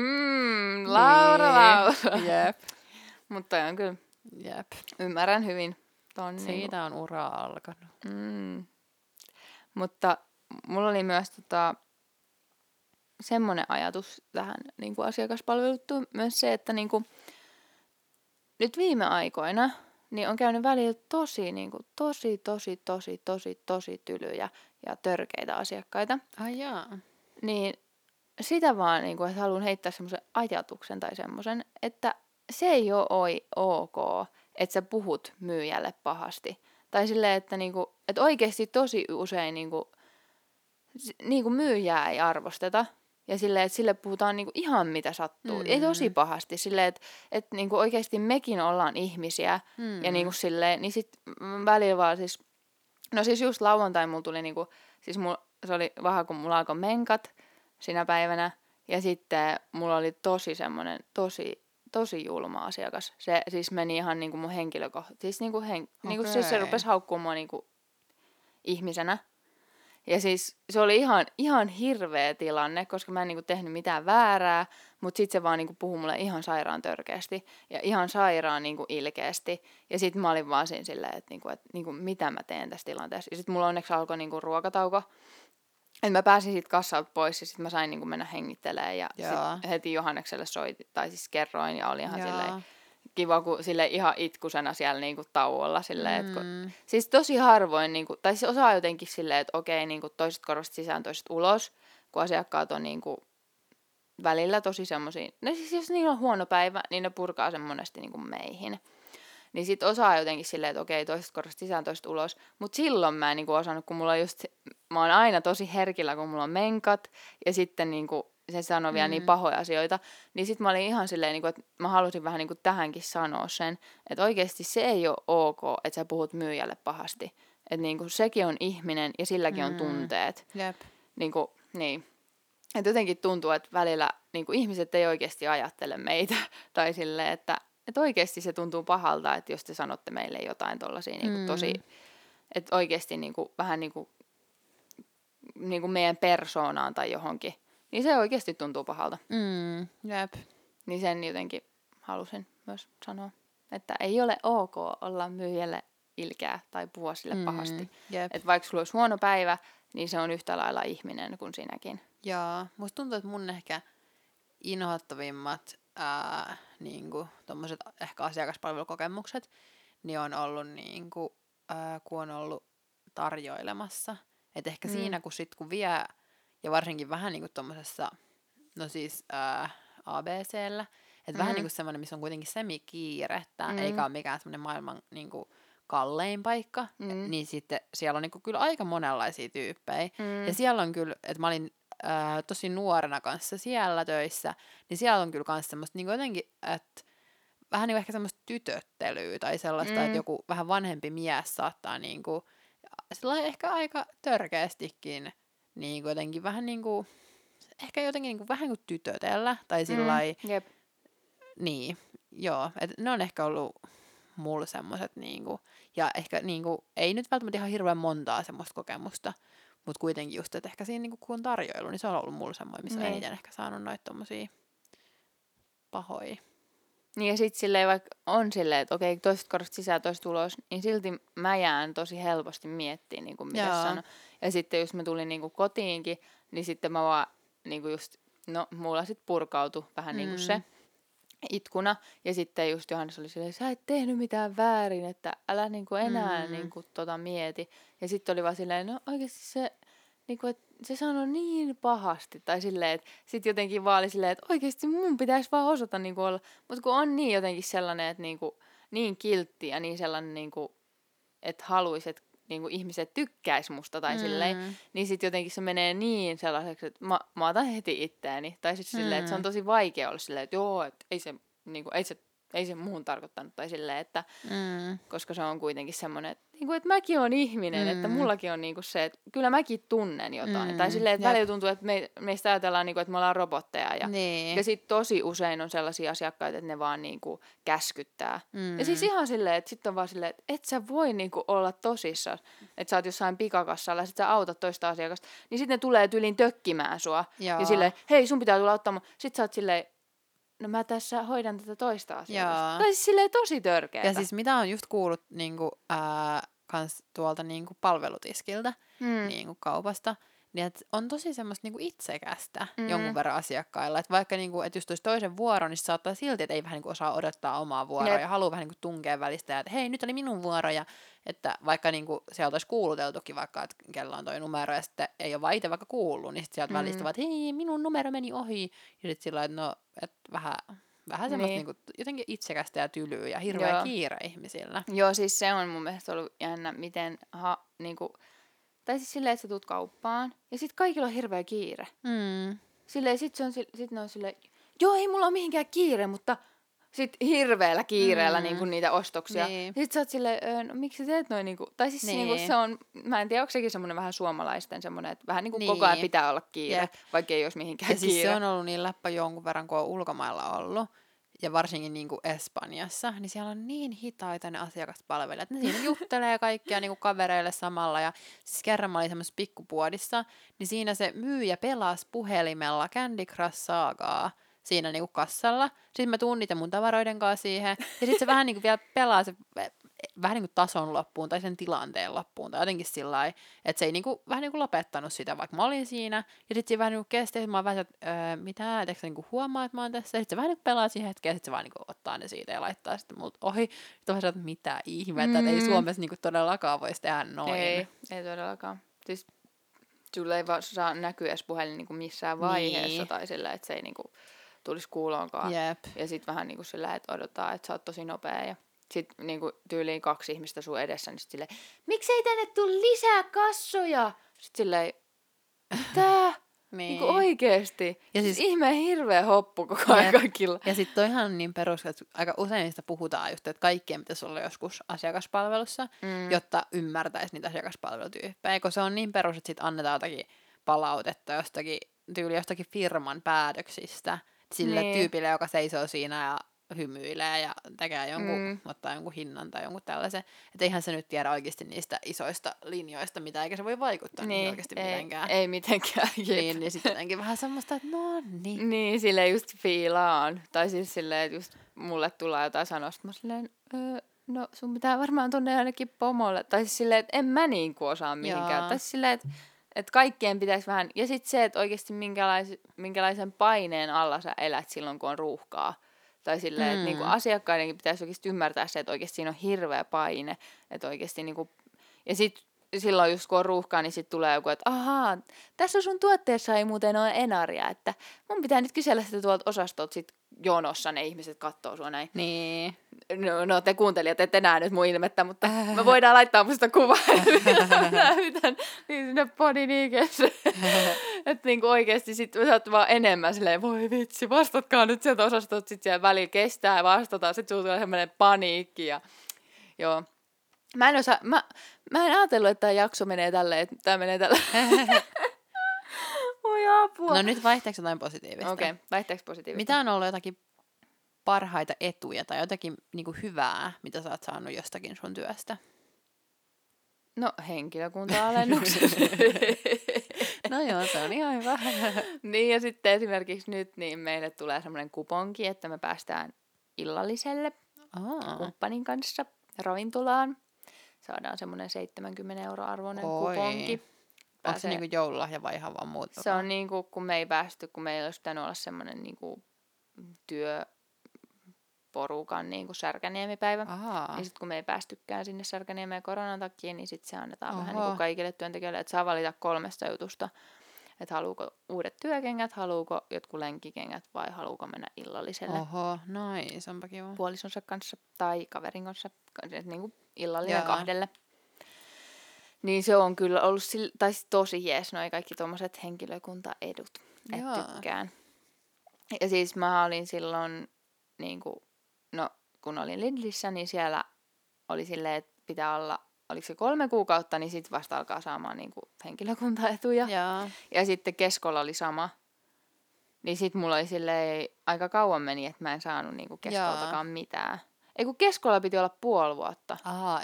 Laura. Jep. Mutta on kyllä. Jep. Ymmärrän hyvin. Siitä on ura alkanut. Mutta mulla oli myös semmoinen ajatus tähän niinku asiakaspalveluttuun myös se, että niinku, nyt viime aikoina niin on käynyt välillä tosi tylyjä ja törkeitä asiakkaita. Niin sitä vaan, niinku, että haluan heittää semmoisen ajatuksen tai semmoisen, että se ei ole ok, että sä puhut myyjälle pahasti. Tai silleen, että niinku, et oikeasti tosi usein niinku myyjää ei arvosteta. Ja silleen, että sille puhutaan niinku ihan mitä sattuu. Ei tosi pahasti. Silleen, että et niinku oikeasti mekin ollaan ihmisiä. Ja niinku silleen, niin sit välillä vaan siis. No siis just lauantai mulla tuli niinku, siis se oli vähän kun mulla alkoi menkat sinä päivänä. Ja sitten mulla oli tosi semmoinen, tosi julma asiakas. Se siis meni ihan niinku mun henkilökohtaisesti. Siis niinku niinku siis se rupesi haukkumaan mua niinku ihmisenä. Ja siis se oli ihan hirveä tilanne, koska mä en niinku tehnyt mitään väärää, mut sit se vaan niinku puhui mulle ihan sairaan törkeästi ja ihan sairaan niinku ilkeästi. Ja sit mä olin vaan siinä silleen, että niinku mitä mä teen tässä tilanteessa. Ja sit mulla onneksi alkoi niinku ruokatauko. Et mä pääsin siitä kassalta pois ja sitten mä sain niinku mennä hengittelemään ja sit heti Johannekselle soitin, tai siis kerroin ja oli ihan silleen kiva, kun silleen ihan itkusena siellä niinku tauolla silleen. Siis tosi harvoin, niinku, tai siis osaa jotenkin silleen, että okei, niinku toiset korvasta sisään, toiset ulos, kun asiakkaat on niinku välillä tosi semmosia. No siis jos niillä on huono päivä, niin ne purkaa sen monesti niinku meihin. Niin sit osaa jotenkin silleen, että okei, toiset korvasta sisään, toiset ulos. Mut silloin mä en niinku osannut, kun mulla on just, mä oon aina tosi herkillä, kun mulla on menkat. Ja sitten niinku, se sanoi vielä niin pahoja asioita, niin sit mä olin ihan silleen, niin kuin, että mä halusin vähän niin kuin tähänkin sanoa sen, että oikeasti se ei ole ok, että sä puhut myyjälle pahasti. Että niin kuin sekin on ihminen ja silläkin on tunteet. Jep. Niin kuin, niin. Että jotenkin tuntuu, että välillä niin kuin ihmiset ei oikeasti ajattele meitä tai silleen, että oikeasti se tuntuu pahalta, että jos te sanotte meille jotain tollasia niin kuin tosi, että oikeasti niin kuin, vähän niin kuin meidän persoonaan tai johonkin, niin se oikeasti tuntuu pahalta. Jep. Niin sen jotenkin halusin myös sanoa, että ei ole ok olla myyjälle ilkeä tai puhua sille pahasti. Että vaikka sulla olisi huono päivä, niin se on yhtä lailla ihminen kuin sinäkin. Joo, musta tuntuu, että mun ehkä inhottavimmat niinku, tommoset ehkä asiakaspalvelukokemukset niin on ollut niinku, kun on ollut tarjoilemassa. Et ehkä siinä, kun vie, ja varsinkin vähän niinku tommosessa, no siis ABC:llä, että vähän niinku semmoinen, missä on kuitenkin semikiirettä, eikä ole mikään semmoinen maailman niinku kallein paikka, niin sitten siellä on niinku kyllä aika monenlaisia tyyppejä. Ja siellä on kyllä, että mä olin tosi nuorena kanssa siellä töissä, niin siellä on kyllä kans semmoista niinku jotenkin, että vähän niinku ehkä semmoista tytöttelyä tai sellaista, että joku vähän vanhempi mies saattaa niinku sellainen ehkä aika törkeästikin niinku jotenkin vähän niinku ehkä jotenkin niinku vähän kuin tytötellä tai sillai niin, joo, et ne on ehkä ollut mulla semmoiset niinku, ja ehkä niinku ei nyt välttämättä ihan hirveän montaa semmoista kokemusta, mut kuitenkin just, että ehkä siinä niinku kun on tarjoilu, niin se on ollut mulla semmoinen, missä eniten ehkä saanut noita tommosia pahoja. Niin ja sit silleen vaikka on silleen, että okei, toiset korvat sisään, toiset ulos, niin silti mä jään tosi helposti miettimään, niin kuin mitä sano. Ja sitten jos mä tulin niin kuin kotiinkin, niin sitten mä vaan niin kuin just, no mulla sit purkautui vähän niin kuin se itkuna. Ja sitten just Johannes oli silleen, sä et tehnyt mitään väärin, että älä niin kuin enää niin kuin mieti. Ja sitten oli vaan silleen, no oikeasti se, niin kuin, että se sanoi niin pahasti, tai silleen, että sit jotenkin vaan oli silleen, että oikeesti mun pitäisi vaan osata niinku olla, mut kun on niin jotenkin sellainen, että niinku, niin kiltti ja niin sellainen, niinku, että haluaisi, että niinku, ihmiset tykkäis musta tai silleen, niin sit jotenkin se menee niin sellaiseksi, että mä otan heti itteeni, tai sit silleen, että se on tosi vaikea olla silleen, että joo, et ei se, niinku, ei se muuhun tarkoittanut, tai silleen, että koska se on kuitenkin semmoinen, että niinku, et mäkin on ihminen, että mullakin on niinku se, että kyllä mäkin tunnen jotain. Tai silleen, että välillä tuntuu, että meistä ajatellaan, niinku, että me ollaan robotteja. Ja, niin. Ja sitten tosi usein on sellaisia asiakkaita, että ne vaan niinku käskyttää. Ja siis ihan silleen, että sitten on vaan silleen, että et sä voi niinku olla tosissaan. Että sä oot jossain pikakassalla ja sit sä autat toista asiakasta. Niin sitten ne tulee tyyliin tökkimään sua. Joo. Ja silleen, hei sun pitää tulla auttamaan. Sitten sä oot silleen, no mä tässä hoidan tätä toista asiaa. Tai siis silleen tosi törkeetä. Ja siis mitä on just kuullut niinku, kans tuolta niinku palvelutiskiltä niinku kaupasta, niin et on tosi semmoista niinku itsekästä jonkun verran asiakkailla. Et vaikka niinku, et just olisi toisen vuoro, niin saattaa silti, että ei vähän niinku osaa odottaa omaa vuoroa ja haluaa vähän niinku tunkea välistä. Että hei, nyt oli minun vuoro. Ja että vaikka niinku sieltä olisi kuuluteltukin vaikka, että kello on toi numero ja sitten ei ole vaan itse vaikka kuullut, niin sitten sieltä välistä vaan, hei, minun numero meni ohi. Ja sitten sillä lailla, no, että vähän semmoista niinku, jotenkin itsekästä ja tylyä ja hirveä kiire ihmisillä. Joo, siis se on mun mielestä ollut jännä, miten niinku, tai siis silleen, että sä tuut kauppaan, ja sit kaikilla on hirveä kiire. Silleen, sit ne on silleen, joo, ei mulla ole mihinkään kiire, mutta sit hirveällä kiireellä niinku niitä ostoksia. Niin. Sit sä oot silleen, no miksi sä teet noin niinku, tai siis niin. Niinku se on, mä en tiedä, onko sekin semmonen vähän suomalaisten semmonen, että vähän niinku koko ajan pitää olla kiire, vaikka ei olisi mihinkään kiire. Ja siis se on ollut niin läppä jonkun verran, kun on ulkomailla ollut. Ja varsinkin niinku Espanjassa, niin siellä on niin hitaita ne asiakaspalvelijat. Ne siinä juttelee kaikkia niinku kavereille samalla. Ja siis kerran mä olin semmoisessa pikkupuodissa, niin siinä se myyjä pelasi puhelimella Candy Crush Sagaa siinä niinku kassalla. Sitten mä tuun niitä mun tavaroiden kanssa siihen. Ja sitten se vähän niinku vielä pelaa se vähän niinku tason loppuun tai sen tilanteen loppuun. Tai jotenkin sillain, että se ei niinku, vähän niinku lopettanut sitä, vaikka mä olin siinä. Ja sitten se vähän niinku kesti, mä oon vähän että mitä, etteikö sä niinku huomaa, että mä oon tässä. Ja sitten se vähän niinku pelaa siihen hetkeen, ja sitten se vaan niinku ottaa ne siitä ja laittaa sitten multa ohi. Sitten vähän että mitä ihmettä, että ei Suomessa niinku todellakaan voisi tehdä noin. Ei todellakaan. Siis sulle ei vaan saa näkyä edes puhelin niinku missään vaiheessa tai sillä, että se ei niinku tulisi kuuloonkaan. Ja sitten vähän niinku sillä, että odotetaan, että sä oot tosi nopea ja sitten niinku tyyliin kaksi ihmistä sun edessä, niin sitten silleen, miksei tänne tule lisää kassoja? Sitten silleen, mitä? Niin kuin oikeesti. Ja siis ihmeen hirveä hoppu koko ajan kaikilla. Ja sit toihan on niin perus, että aika usein niistä puhutaan just, että kaikkien pitäisi olla joskus asiakaspalvelussa, jotta ymmärtäisi niitä asiakaspalvelutyyppejä. Kun se on niin perus, että sit annetaan jotakin palautetta jostakin, tyyli jostakin firman päätöksistä sille tyypille, joka seisoo siinä ja hymyilee ja tekee jonkun, ottaa jonkun hinnan tai jonkun tällaisen. Että eihän se nyt tiedä oikeasti niistä isoista linjoista, mitä eikä se voi vaikuttaa niin oikeasti mitenkään. Ei mitenkään. Niin sitten jotenkin vähän semmoista, että no niin. Niin, silleen just fiilaan. Tai siis silleen, että just mulle tulee jotain sanosta, mä silleen, no sun pitää varmaan tonne ainakin pomolle. Tai siis silleen, että en mä niin kuin osaa mihinkään. Tai silleen, että kaikkien pitäisi vähän. Ja sitten se, että oikeasti minkälaisen paineen alla sä elät silloin, kun on ruuhkaa. Tai silleen, että niinku asiakkaidenkin pitäisi oikeasti ymmärtää se, että oikeasti siinä on hirveä paine. Että oikeasti niinku. Ja sitten silloin just kun on ruuhkaa, niin sitten tulee joku, että ahaa, tässä sun tuotteessa ei muuten ole enaria. Että mun pitää nyt kysellä sitä tuolta osastolta sit jonossa, ne ihmiset kattoo sua näin. Niin. No te kuuntelijat, ette näe nyt mun ilmettä, mutta me voidaan laittaa musta kuvaa, että mä näytän niin sinne podiniikessä. Että niinku oikeesti sit sä oot vaan enemmän silleen, voi vitsi, vastatkaa nyt sieltä osastolta, sit siellä välillä kestää ja vastataan, sit sulla tulee semmoinen paniikki ja joo. Mä en ajatellut, että tämä jakso menee tälleen, että tämä menee tälleen. Voi apua. No nyt vaihteeksi jotain positiivista. Okei, vaihteeksi positiivista. Mitä on ollut jotakin parhaita etuja tai jotakin niinku hyvää, mitä sä oot saanut jostakin sun työstä? No henkilökunta-alennukset. No joo, se on ihan hyvä. Niin ja sitten esimerkiksi nyt niin meille tulee semmoinen kuponki, että me päästään illalliselle kumppanin kanssa ravintolaan. Saadaan semmoinen 70€ arvoinen kuponki. Onko se niinku joululahja vai ihan vaan muuta? Se on niinku, kun me ei päästy, kun meillä olisi pitänyt olla semmoinen niinku työporukan niinku Särkäniemipäivä. Niin sit kun me ei päästykään sinne Särkäniemeen koronan takia, niin sit se annetaan vähän niinku kaikille työntekijöille, että saa valita 3 jutusta. Että haluuko uudet työkengät, haluuko jotkut lenkkikengät vai haluuko mennä illalliselle. Oho, nice, onpa kiva. Puolisonsa kanssa tai kaverin kanssa, niinku illallinen kahdelle. Niin se on kyllä ollut tai tosi jees, noi kaikki tommoset henkilökuntaedut, että tykkään. Ja siis mä olin silloin, niinku, no kun olin Lidlissä, niin siellä oli silleen, että pitää olla, oliko se 3 kuukautta, niin sitten vasta alkaa saamaan niinku henkilökuntaetuja. Ja sitten Keskolla oli sama. Niin sitten mulla oli silleen, aika kauan meni, että mä en saanut niinku Keskoltakaan mitään. Ei kun Keskolla piti olla 5 vuotta. Aha.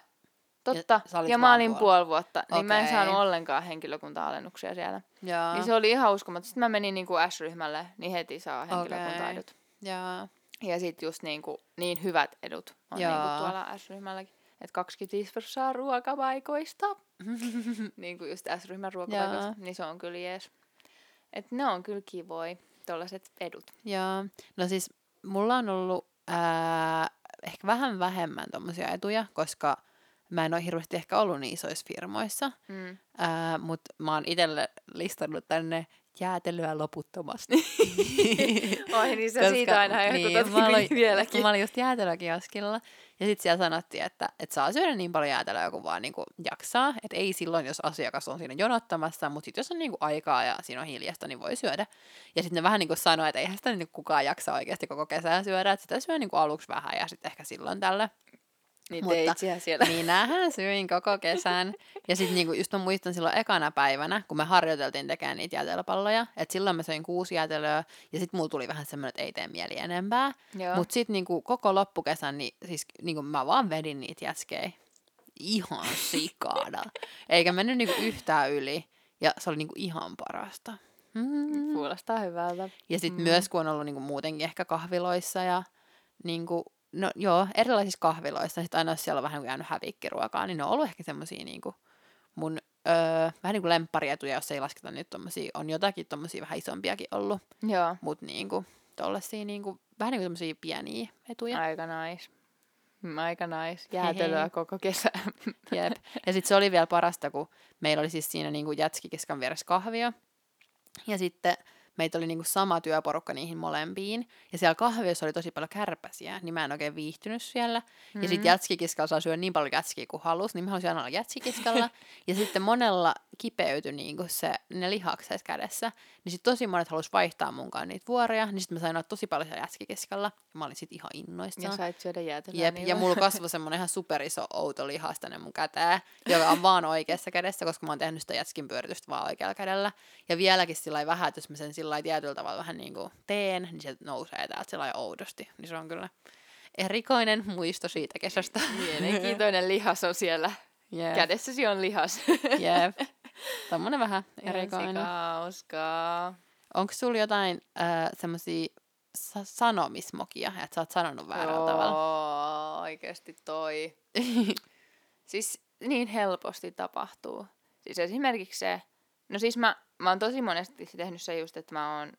Totta. Ja mä olin 5 vuotta. Niin mä en saanut ollenkaan henkilökunta-alennuksia siellä. Jaa. Niin se oli ihan uskomaton. Sitten mä menin niinku S-ryhmälle, niin heti saa henkilökuntaedut. Ja sit just niinku, niin hyvät edut on niinku tuolla S-ryhmälläkin. Että 25% ruokapaikoista. Niinku just S-ryhmän ruokapaikoista. Niin se on kyllä jees. Että ne on kyllä kivoi, tollaset edut. Joo. No siis mulla on ollut ehkä vähän vähemmän tommosia etuja, koska mä en ole hirveästi ehkä ollut niin isoissa firmoissa, mutta mä oon itselle listannut tänne jäätelyä loputtomasti. Oi, niin sä koska, siitä aina joku vieläkin. Mä olin just jäätelökioskilla ja sitten siellä sanottiin, että et saa syödä niin paljon jäätelöä kuin vaan niinku jaksaa. Et ei silloin, jos asiakas on siinä jonottamassa, mutta sitten jos on niinku aikaa ja siinä on hiljasta, niin voi syödä. Ja sitten ne vähän niinku sanoi, että eihän sitä niinku kukaan jaksa oikeasti koko kesää syödä, että sitä syö niinku aluksi vähän ja sitten ehkä silloin tällä. Niin teitsihän siellä. Minähän syyin koko kesän. Ja sitten niinku, just mä muistan silloin ekana päivänä, kun me harjoiteltiin tekemään niitä jäätelöpalloja, että silloin mä söin 6 jäätelöä, ja sitten mulla tuli vähän semmoinen, että ei tee mieli enempää. Mutta sitten niinku, koko loppukesän, niin siis, niinku, mä vaan vedin niitä jäskejä. Ihan sikana. Eikä mennyt niinku, yhtään yli. Ja se oli niinku, ihan parasta. Kuulostaa hyvältä. Ja sitten myös, kun on ollut niinku, muutenkin ehkä kahviloissa ja niinku, no joo, erilaisissa kahviloissa, sitten aina jos siellä on vähän jäänyt hävikkiruokaa, niin ne on ollut ehkä semmosia niinku mun vähän niinku lempparietuja, jos ei lasketa nyt tommosia, on jotakin tommosia vähän isompiakin ollut. Joo. Mut niinku tollasia niinku, vähän niinku tommosia pieniä etuja. Aika nais. Aika nais. Jäätelöä koko kesä. Jep. Ja sit se oli vielä parasta, kun meillä oli siis siinä niinku jätskikiskan vieressä kahvio. Ja sitten meitä oli niinku sama työporukka niihin molempiin. Ja siellä kahviossa oli tosi paljon kärpäsiä, niin mä en oikein viihtynyt siellä. Mm-hmm. Ja sitten jätskikiskalla saa syödä niin paljon jätskiä kuin halus, niin mä halusin aina olla jätskikiskalla. Ja sitten monella kipeytyi niinku se, ne lihakset kädessä. Niin sitten tosi monet halusi vaihtaa munkaan niitä vuoroja, niin sitten mä sain olla tosi paljon siellä jätskikiskalla. Ja mä olin sitten ihan innoissaan. Ja sait syödä jäätelöä. Jep, ja mulla kasvoi semmonen ihan superiso outo lihas tänne mun käteen, joka on vaan oikeassa kädessä, koska mä oon tehnyt sitä jätskin pyöritystä vaan oikealla kädellä. Ja vieläkin sillä lailla vähän, että jos mä sen sillä lailla tietyllä tavalla vähän niin kuin teen, niin se nousee täältä sillä lailla oudosti. Niin se on kyllä erikoinen muisto siitä kesästä. Mielenkiintoinen lihas on siellä. Yep. Kädessäsi on lihas. Jep. Tommonen vähän erikoinen. Onko sulla jotain semmosia sanomismokia, että sä oot sanonut väärällä tavalla? Oikeesti toi. Siis niin helposti tapahtuu. Siis esimerkiksi se, no siis mä oon tosi monesti tehnyt se just, että mä oon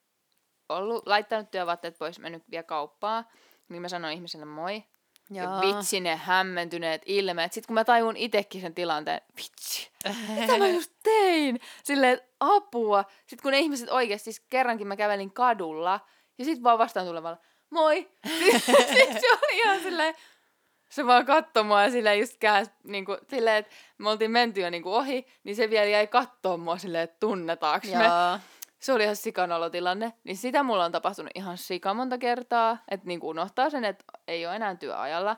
ollut, laittanut työvaatteet pois, mennyt vielä kauppaa, niin mä sanon ihmiselle moi. Joo. Ja vitsi ne hämmentyneet ilmeet. Sitten kun mä tajun itekin sen tilanteen, vitsi, mitä mä just tein? Silleen, apua. Sitten kun ne ihmiset oikeasti, siis kerrankin mä kävelin kadulla, ja sit vaan vastaan tulevalla, moi. Siis se oli ihan silleen, se vaan katsoi mua silleen just käs, niinku, silleen, että me oltiin menty jo niinku ohi, niin se vielä jäi kattoo mua silleen, että tunnetaanko me. Se oli ihan sikanolotilanne. Niin sitä mulla on tapahtunut ihan sika monta kertaa, että niinku unohtaa sen, että ei ole enää työajalla.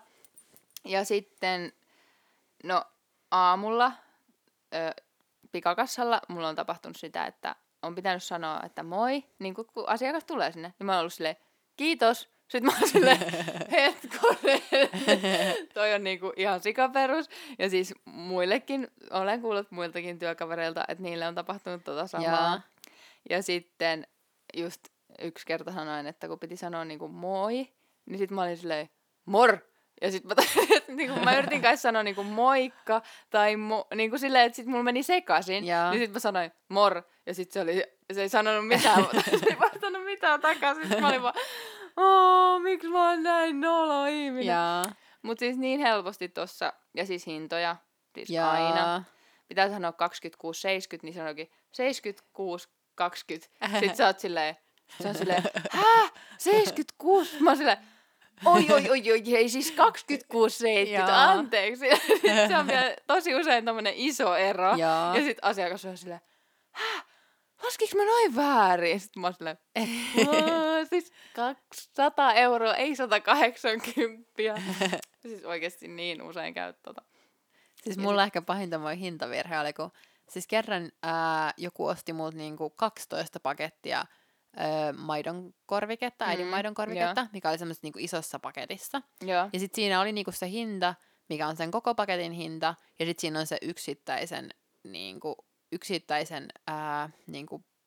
Ja sitten, no aamulla pikakassalla mulla on tapahtunut sitä, että on pitänyt sanoa, että moi, niin kun asiakas tulee sinne. Ja mä oon ollut silleen, kiitos. Sitten mä oon silleen, hetkonen. Toi on niinku ihan sikaperus. Ja siis muillekin, olen kuullut muiltakin työkavereilta, että niille on tapahtunut tota samaa. Jaa. Ja sitten just yksi kerta sanoin, että kun piti sanoa niinku moi, niin sit mä olin silleen, mor! Ja sit mä yritin kai sanoa niinku moikka, tai niinku silleen, että sit mulla meni sekasin. Jaa. Niin sit mä sanoin, mor! Ja sit se ei sanonut mitään, se ei vastannut mitään takaisin. Sitten mä olin vaan, miksi mä oon näin nolo ihminen. Jaa. Mut siis niin helposti tossa, ja siis hintoja, siis Jaa. Aina. Pitää sanoa 26,70, niin sanoikin 76,20. Sit sä oot silleen, se on silleen, hää? 76? Mä oon silleen, oi, ei siis 26,70, anteeksi. Sitten se on vielä tosi usein tommonen iso ero. Jaa. Ja sit asiakas on silleen, hää? Laskiks mä noin väärin? Sitten mä oon silleen, siis 200 €, ei 180. Siis oikeesti niin usein käy tota. Siis mulla ehkä pahinta voi hintavirhe oli, kun siis kerran joku osti multa niinku 12 pakettia maidonkorviketta, äidin maidonkorviketta, mikä oli semmoisessa niinku isossa paketissa. Ja sit siinä oli niinku se hinta, mikä on sen koko paketin hinta, ja sit siinä on se yksittäisen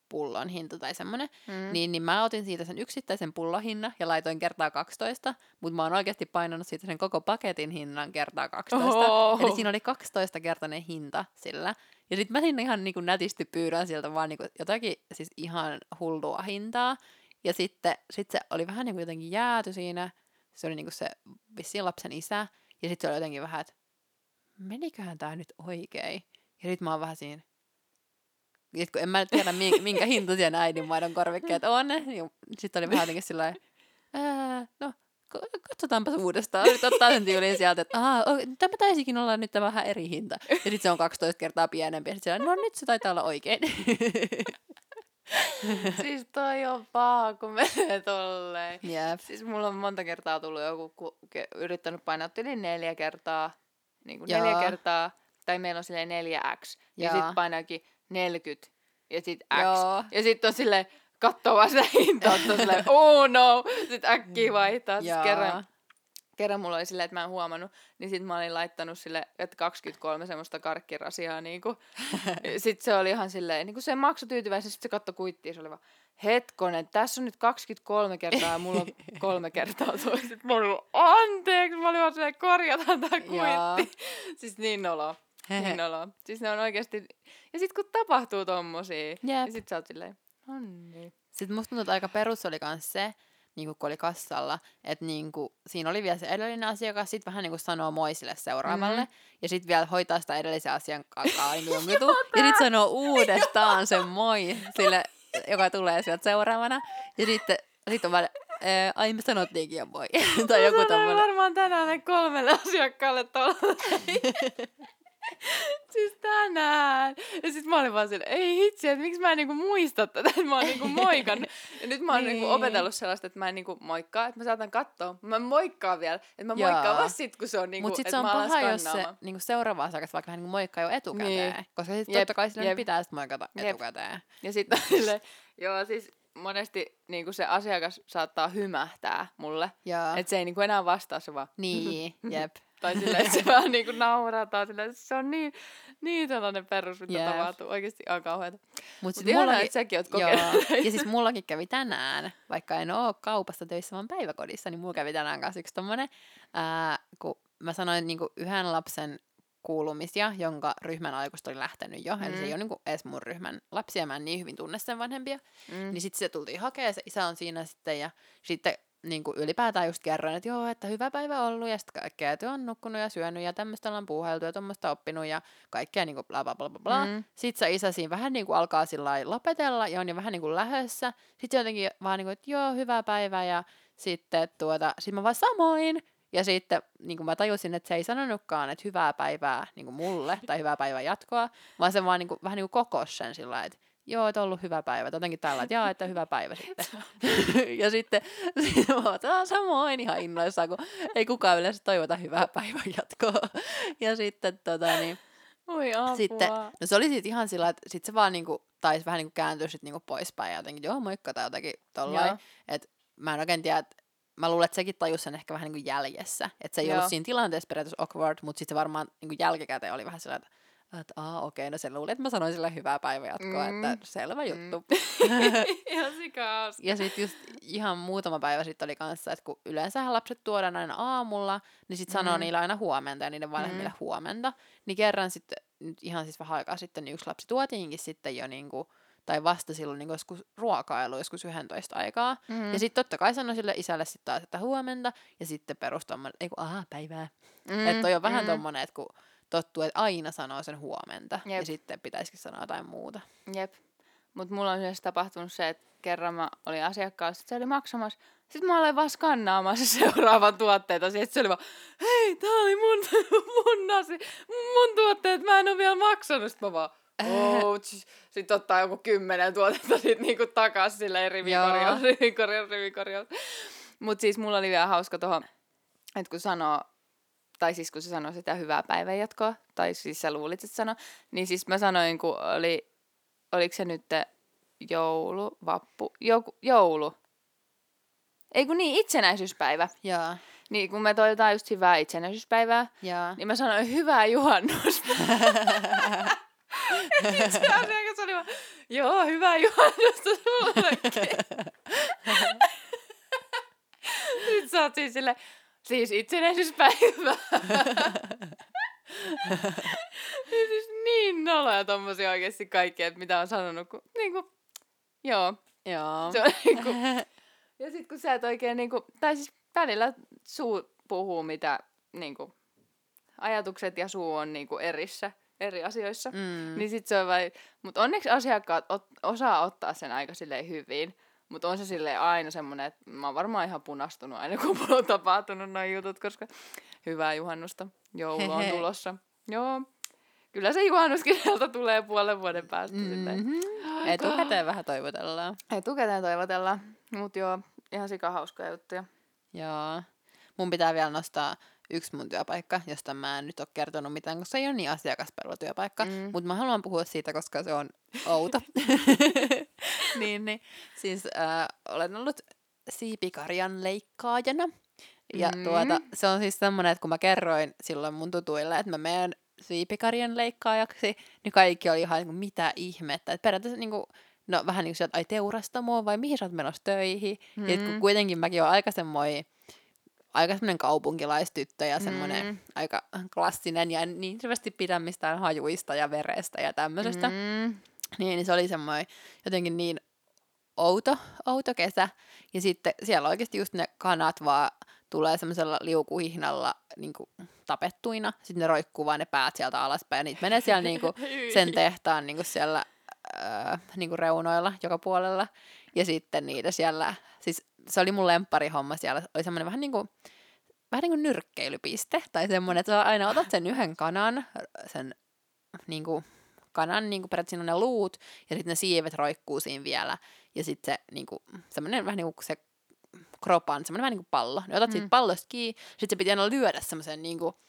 pullon hinta tai semmoinen, niin mä otin siitä sen yksittäisen pullon hinnan ja laitoin kertaa 12, mutta mä oon oikeasti painanut siitä sen koko paketin hinnan kertaa 12. Oho. Eli siinä oli 12-kertainen hinta sillä. Ja sit mä siinä ihan niinku nätisti pyydän sieltä vaan niinku jotakin siis ihan hullua hintaa. Ja sitten se oli vähän niinku jotenkin jääty siinä. Se oli niinku se vissiin lapsen isä. Ja sit se oli jotenkin vähän, että meniköhän tää nyt oikein? Ja sit mä oon vähän siinä, kun en mä tiedä, minkä hintaisia nämä äidinmaidon korvikkeet on. Sitten oli vähän jotenkin sillä tavalla, no katsotaanpa se uudestaan. Nyt ottaa sen tyyliin sieltä, että tämä taisikin olla nyt vähän eri hinta. Ja sitten se on 12 kertaa pienempi. Ja sitten no nyt se taitaa olla oikein. Siis toi on paha, kun menee tolleen. Yep. Siis mulla on monta kertaa tullut joku, kun yrittänyt painaa yli 4 kertaa. Niin kuin 4 kertaa. Tai meillä on silleen 4x. Ja sitten painaakin 40 ja sit x. Joo. Ja sit on silleen, kattoo vaan sitä hintaa, että on silleen, oh no, sit äkkiä vaihtaa. Siis kerran mulla oli silleen, että mä en huomannut, niin sit mä olin laittanut silleen, että 23 semmoista karkkirasiaa niinku. Sit se oli ihan silleen, niinku se maksoi tyytyväisen, sit se kattoi kuittia, se oli vaan, hetkonen, tässä on nyt 23 kertaa ja mulla on 3 kertaa toi. Sit mä olin vaan, anteeksi, mä olin vaan silleen, korjataan tää kuitti. Siis niin noloa. Niin olo. Siis ne on oikeasti. Ja sit kun tapahtuu tommosia, niin sit sä oot silleen, onni. Sit musta tuntuu, että aika perus oli kans se, niinku kun oli kassalla, että niinku siinä oli vielä se edellinen asiakas, sit vähän niinku sanoo moi sille seuraavalle, ja sit vielä hoitaa sitä edellisen asian kakaa, niin jungitu, ja sit sanoo uudestaan sen moi sille joka tulee sieltä seuraavana. Ja sitten on vaan, ai me sanottiinkin jo voi. Tai joku tommoinen. Varmaan tänään ne 3 asiakkaalle tuolla. Siis tänään. Ja sit mä olin vaan silleen, ei hitsi, että miksi mä en niinku muista tätä, että mä oon niinku moikannut. Ja nyt mä oon niinku opetellut sellaista, että mä en niinku moikkaa, että mä saatan katsoa. Mä moikkaan vielä, että mä moikkaan vaan sit, kun se on niinku, että mä alas kannaamaan. Mut sit se on paha, jos se niinku seuraavaa saakas vaikka vähän niinku moikkaa jo etukäteen. Niin. Koska sit totta kai silleen pitää sit moikata etukäteen. Ja sit silleen, joo siis monesti niinku se asiakas saattaa hymähtää mulle. Että se ei niinku enää vastaa se vaan. Niin, jep. Tai silleen, se vaan niinku naurataan silleen, se on niin sellainen perus, mitä tapahtuu. Oikeesti ihan kauheeta. Mut siis ihanaa, että säkin oot kokenut. Ja siis mullakin kävi tänään, vaikka en oo kaupassa töissä vaan päiväkodissa, niin mulla kävi tänään kanssa yksi tommonen, kun mä sanoin niinku yhden lapsen kuulumisia, jonka ryhmän aikuiset oli lähtenyt jo. Eli se ei ole niinku edes mun ryhmän lapsia, mä en niin hyvin tunne sen vanhempia. Niin sit se tultiin hakemaan, se isä on siinä sitten ja sitten niin kuin ylipäätään just kerroin, että joo, että hyvä päivä ollut ja sitten kaikkea, että on nukkunut ja syönyt ja tämmöistä ollaan puuhailtu ja tuommoista oppinut ja kaikkea niin kuin bla bla bla bla. Sitten se isä siinä vähän niin kuin alkaa sillä lailla lopetella ja on jo vähän niin kuin lähössä. Sitten jotenkin vaan niin kuin, että joo, hyvä päivä ja sitten sitten mä vaan samoin. Ja sitten niin kuin mä tajusin, että se ei sanonutkaan, että hyvää päivää niin kuin mulle tai hyvää päivää jatkoa, vaan se vaan niin kuin, vähän niin kuin kokos sen sillä lailla, että joo, että on ollut hyvä päivä. Jotenkin tällä, että jaa, että hyvä päivä sitten. Ja sitten mä oon samoin ihan innoissaan, kun ei kukaan yleensä toivota hyvää päivän jatkoa. Ja sitten oi apua. Sitten, no se oli sitten ihan sillä, että sitten se vaan niinku, taisi vähän niinku kääntyä sitten niinku poispäin ja jotenkin, joo moikka tai jotakin tollain. Että mä en oikein tiedä, että mä luulen, että sekin tajusi sen ehkä vähän niinku jäljessä. Että se ei ollut siinä tilanteessa periaatteessa awkward, mutta sitten se varmaan niinku jälkikäteen oli vähän sillä, että okei, no se luuli, että mä sanoin sille hyvää päivänjatkoa, että selvä juttu. Ihan sikaus. Ja sit just ihan muutama päivä sitten oli kanssa, että kun yleensähän lapset tuodaan aina aamulla, niin sit sanoo niillä aina huomenta ja niiden vanhemmille huomenta. Niin kerran sitten, nyt ihan siis vähän aikaa sitten, niin yksi lapsi tuotiinkin sitten jo niinku, tai vasta silloin niin joskus ruokailu, joskus 11 aikaa. Ja sitten totta kai sanoi sille isälle sitten taas, että huomenta, ja sitten perus tommonen, ei kun päivää. Että toi on vähän tommonen, että kun tottuu, että aina sanoo sen huomenta. Jep. Ja sitten pitäisikin sanoa jotain muuta. Jep. Mut mulla on yhdessä tapahtunut se, että kerran mä olin asiakkaalla, sit se oli maksamassa. Sit mä aloin vaan skannaamassa seuraavan tuotteita. Sit se oli vaan, hei, tää oli mun tuotteet, mä en oo vielä maksanut. Sit mä vaan, sit ottaa joku 10 tuotetta sit niinku takas silleen rivikorjaus. Mut siis mulla oli vielä hauska tohon, että kun sanoo, tai siis kun se sanoi sitä hyvää päivänjatkoa, tai siis sä luulit, että sanoi, niin siis mä sanoin, kun oliko se nyt joulu. Ei kun niin, itsenäisyyspäivä. Jaa. Niin kun me toivotaan just hyvää itsenäisyyspäivää, niin mä sanoin hyvää juhannuspäivää. Ja sit se asiakas oli vaan, joo, hyvää juhannusta sullekin. Nyt sä oot siis silleen, siis itsenäisyyspäivää. Siis niin noloja tommosia oikeesti kaikkea, että mitä on sanonut. Kun, niinku, joo. Se on niinku, ja sit kun sä et oikein niinku, tai siis välillä suu puhuu mitä niinku, ajatukset ja suu on niinku erissä, eri asioissa. Niin sit se on vai, mut onneksi asiakkaat osaa ottaa sen aika silleen hyvin. Mutta on se silleen aina semmoinen, että mä oon varmaan ihan punastunut aina, kun mulla on tapahtunut noi jutut, koska hyvää juhannusta, joulu on tulossa. Joo, kyllä se juhannuskin sieltä tulee 5 vuoden päästä. Etukäteen vähän toivotellaan. Mut joo, ihan sikahauskaa juttuja. Joo, mun pitää vielä nostaa yksi mun työpaikka, josta mä en nyt ole kertonut mitään, koska se ei ole niin asiakaspalvelutyöpaikka, mutta mä haluan puhua siitä, koska se on outo. Niin. Siis olen ollut siipikarjan leikkaajana. Ja se on siis semmoinen, että kun mä kerroin silloin mun tutuille, että mä menen siipikarjan leikkaajaksi, niin kaikki oli ihan niin kuin, mitä ihmettä. Että periaatteessa niin kuin, no vähän niin kuin sieltä, ai teurastamoon vai mihin sä oot menossa töihin. Ja kun kuitenkin mäkin olen aika semmoinen kaupunkilaistyttö ja semmoinen aika klassinen ja niin selvästi pidän mistään hajuista ja verestä ja tämmöisestä. Niin se oli semmoinen jotenkin niin outo kesä. Ja sitten siellä oikeasti just ne kanat vaan tulee semmoisella liukuhihnalla niinku tapettuina. Sitten ne roikkuu vaan ne päät sieltä alaspäin ja niitä menee siellä niinku sen tehtaan niinku siellä niinku reunoilla joka puolella. Ja sitten niitä siellä, siis se oli mun lempparihomma siellä, oli semmoinen vähän niin kuin nyrkkeilypiste. Tai semmoinen, että sä aina otat sen yhden kanan, sen periaatteessa on ne luut, ja sitten ne siivet roikkuu siinä vielä. Ja sitten se niinku, semmoinen vähän niin kuin se kropan, semmoinen vähän niin kuin pallo. Ne otat siitä pallosta kiinni, sitten se piti aina lyödä semmoisen niinku,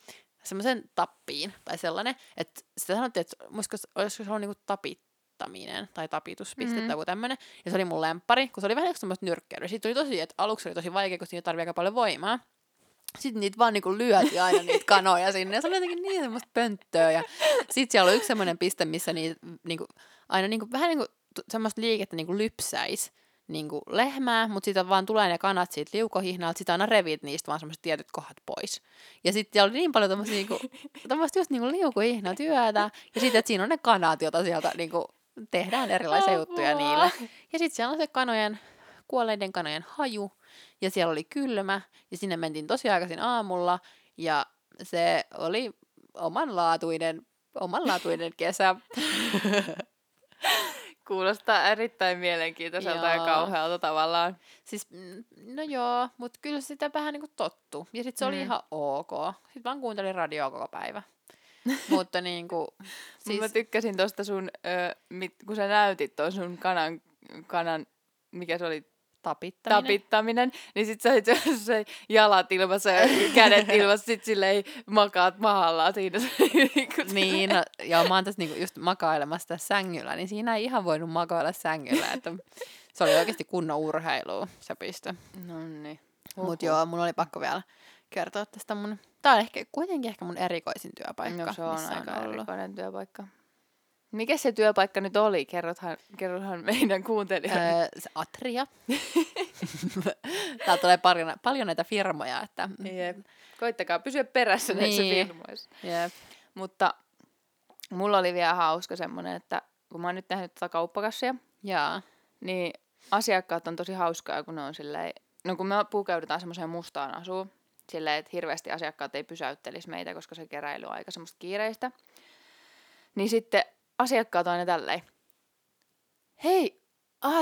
semmoisen tappiin tai sellainen, että sitä sanottiin, että olisiko se ollut niinku tapittaminen tai tapituspiste tai joku tämmöinen, ja se oli mun lemppari, kun se oli vähän joku semmoista nyrkkeilyä. Siitä tuli tosi, että aluksi oli tosi vaikea, kun siinä tarvii aika paljon voimaa. Sitten niitä vaan niinku lyötiin aina niitä kanoja sinne, ja se oli jotenkin niin semmoista pönttöä, ja sit siellä oli yksi semmoinen piste, missä niitä niinku, aina niinku, vähän niinku semmoista liikettä niinku lypsäisi niinku lehmää, mutta siitä vaan tulee ne kanat siitä liukohihnalta, sitä aina revit niistä vaan semmoiset tietyt kohdat pois. Ja sitten oli niin paljon tommoista niinku liukohihnatyötä, ja sitten siinä on ne kanat, joita sieltä niinku tehdään erilaisia juttuja niillä. Ja sitten siellä on se kuolleiden kanojen haju, ja siellä oli kylmä, ja sinne mentiin tosi aikaisin aamulla, ja se oli omanlaatuinen kesä. Kuulostaa erittäin mielenkiintoiselta ja kauhealta tavallaan. Siis, no joo, mutta kyllä sitä vähän niinku tottu. Ja sit se oli ihan ok. Sit vaan kuuntelin radioa koko päivä. Mutta niinku... Siis... Mä tykkäsin tosta sun, kun sä näytit ton sun kanan mikä se oli? Tapittaminen, niin sit sä olit se jalat ilmassa ja kädet ilmassa, sit silleen makaat mahallaan siinä. Niin, no, joo, mä oon tässä niinku just makailemassa tässä sängyllä, niin siinä ei ihan voinut makailla sängyllä, että se oli oikeasti kunnon urheilua, se piste. Noniin. Mut joo, mun oli pakko vielä kertoa tästä mun, tää on ehkä, kuitenkin ehkä mun erikoisin työpaikka. No se on aika erikoinen työpaikka. Mikä se työpaikka nyt oli? Kerrohan meidän kuuntelijoille. Se Atria. Täällä tulee paljon näitä firmoja. Että... Jep. Koittakaa pysyä perässä näissä firmoissa. Jep. Mutta mulla oli vielä hauska semmoinen, että kun mä oon nyt nähnyt tätä kauppakassia, niin asiakkaat on tosi hauskaa, kun ne on silleen... No kun me pukeudutaan semmoiseen mustaan asuun, silleen, että hirveästi asiakkaat ei pysäyttelisi meitä, koska se keräily on aika semmoista kiireistä. Niin sitten... Asiakkaat on aina tälleen. Hei,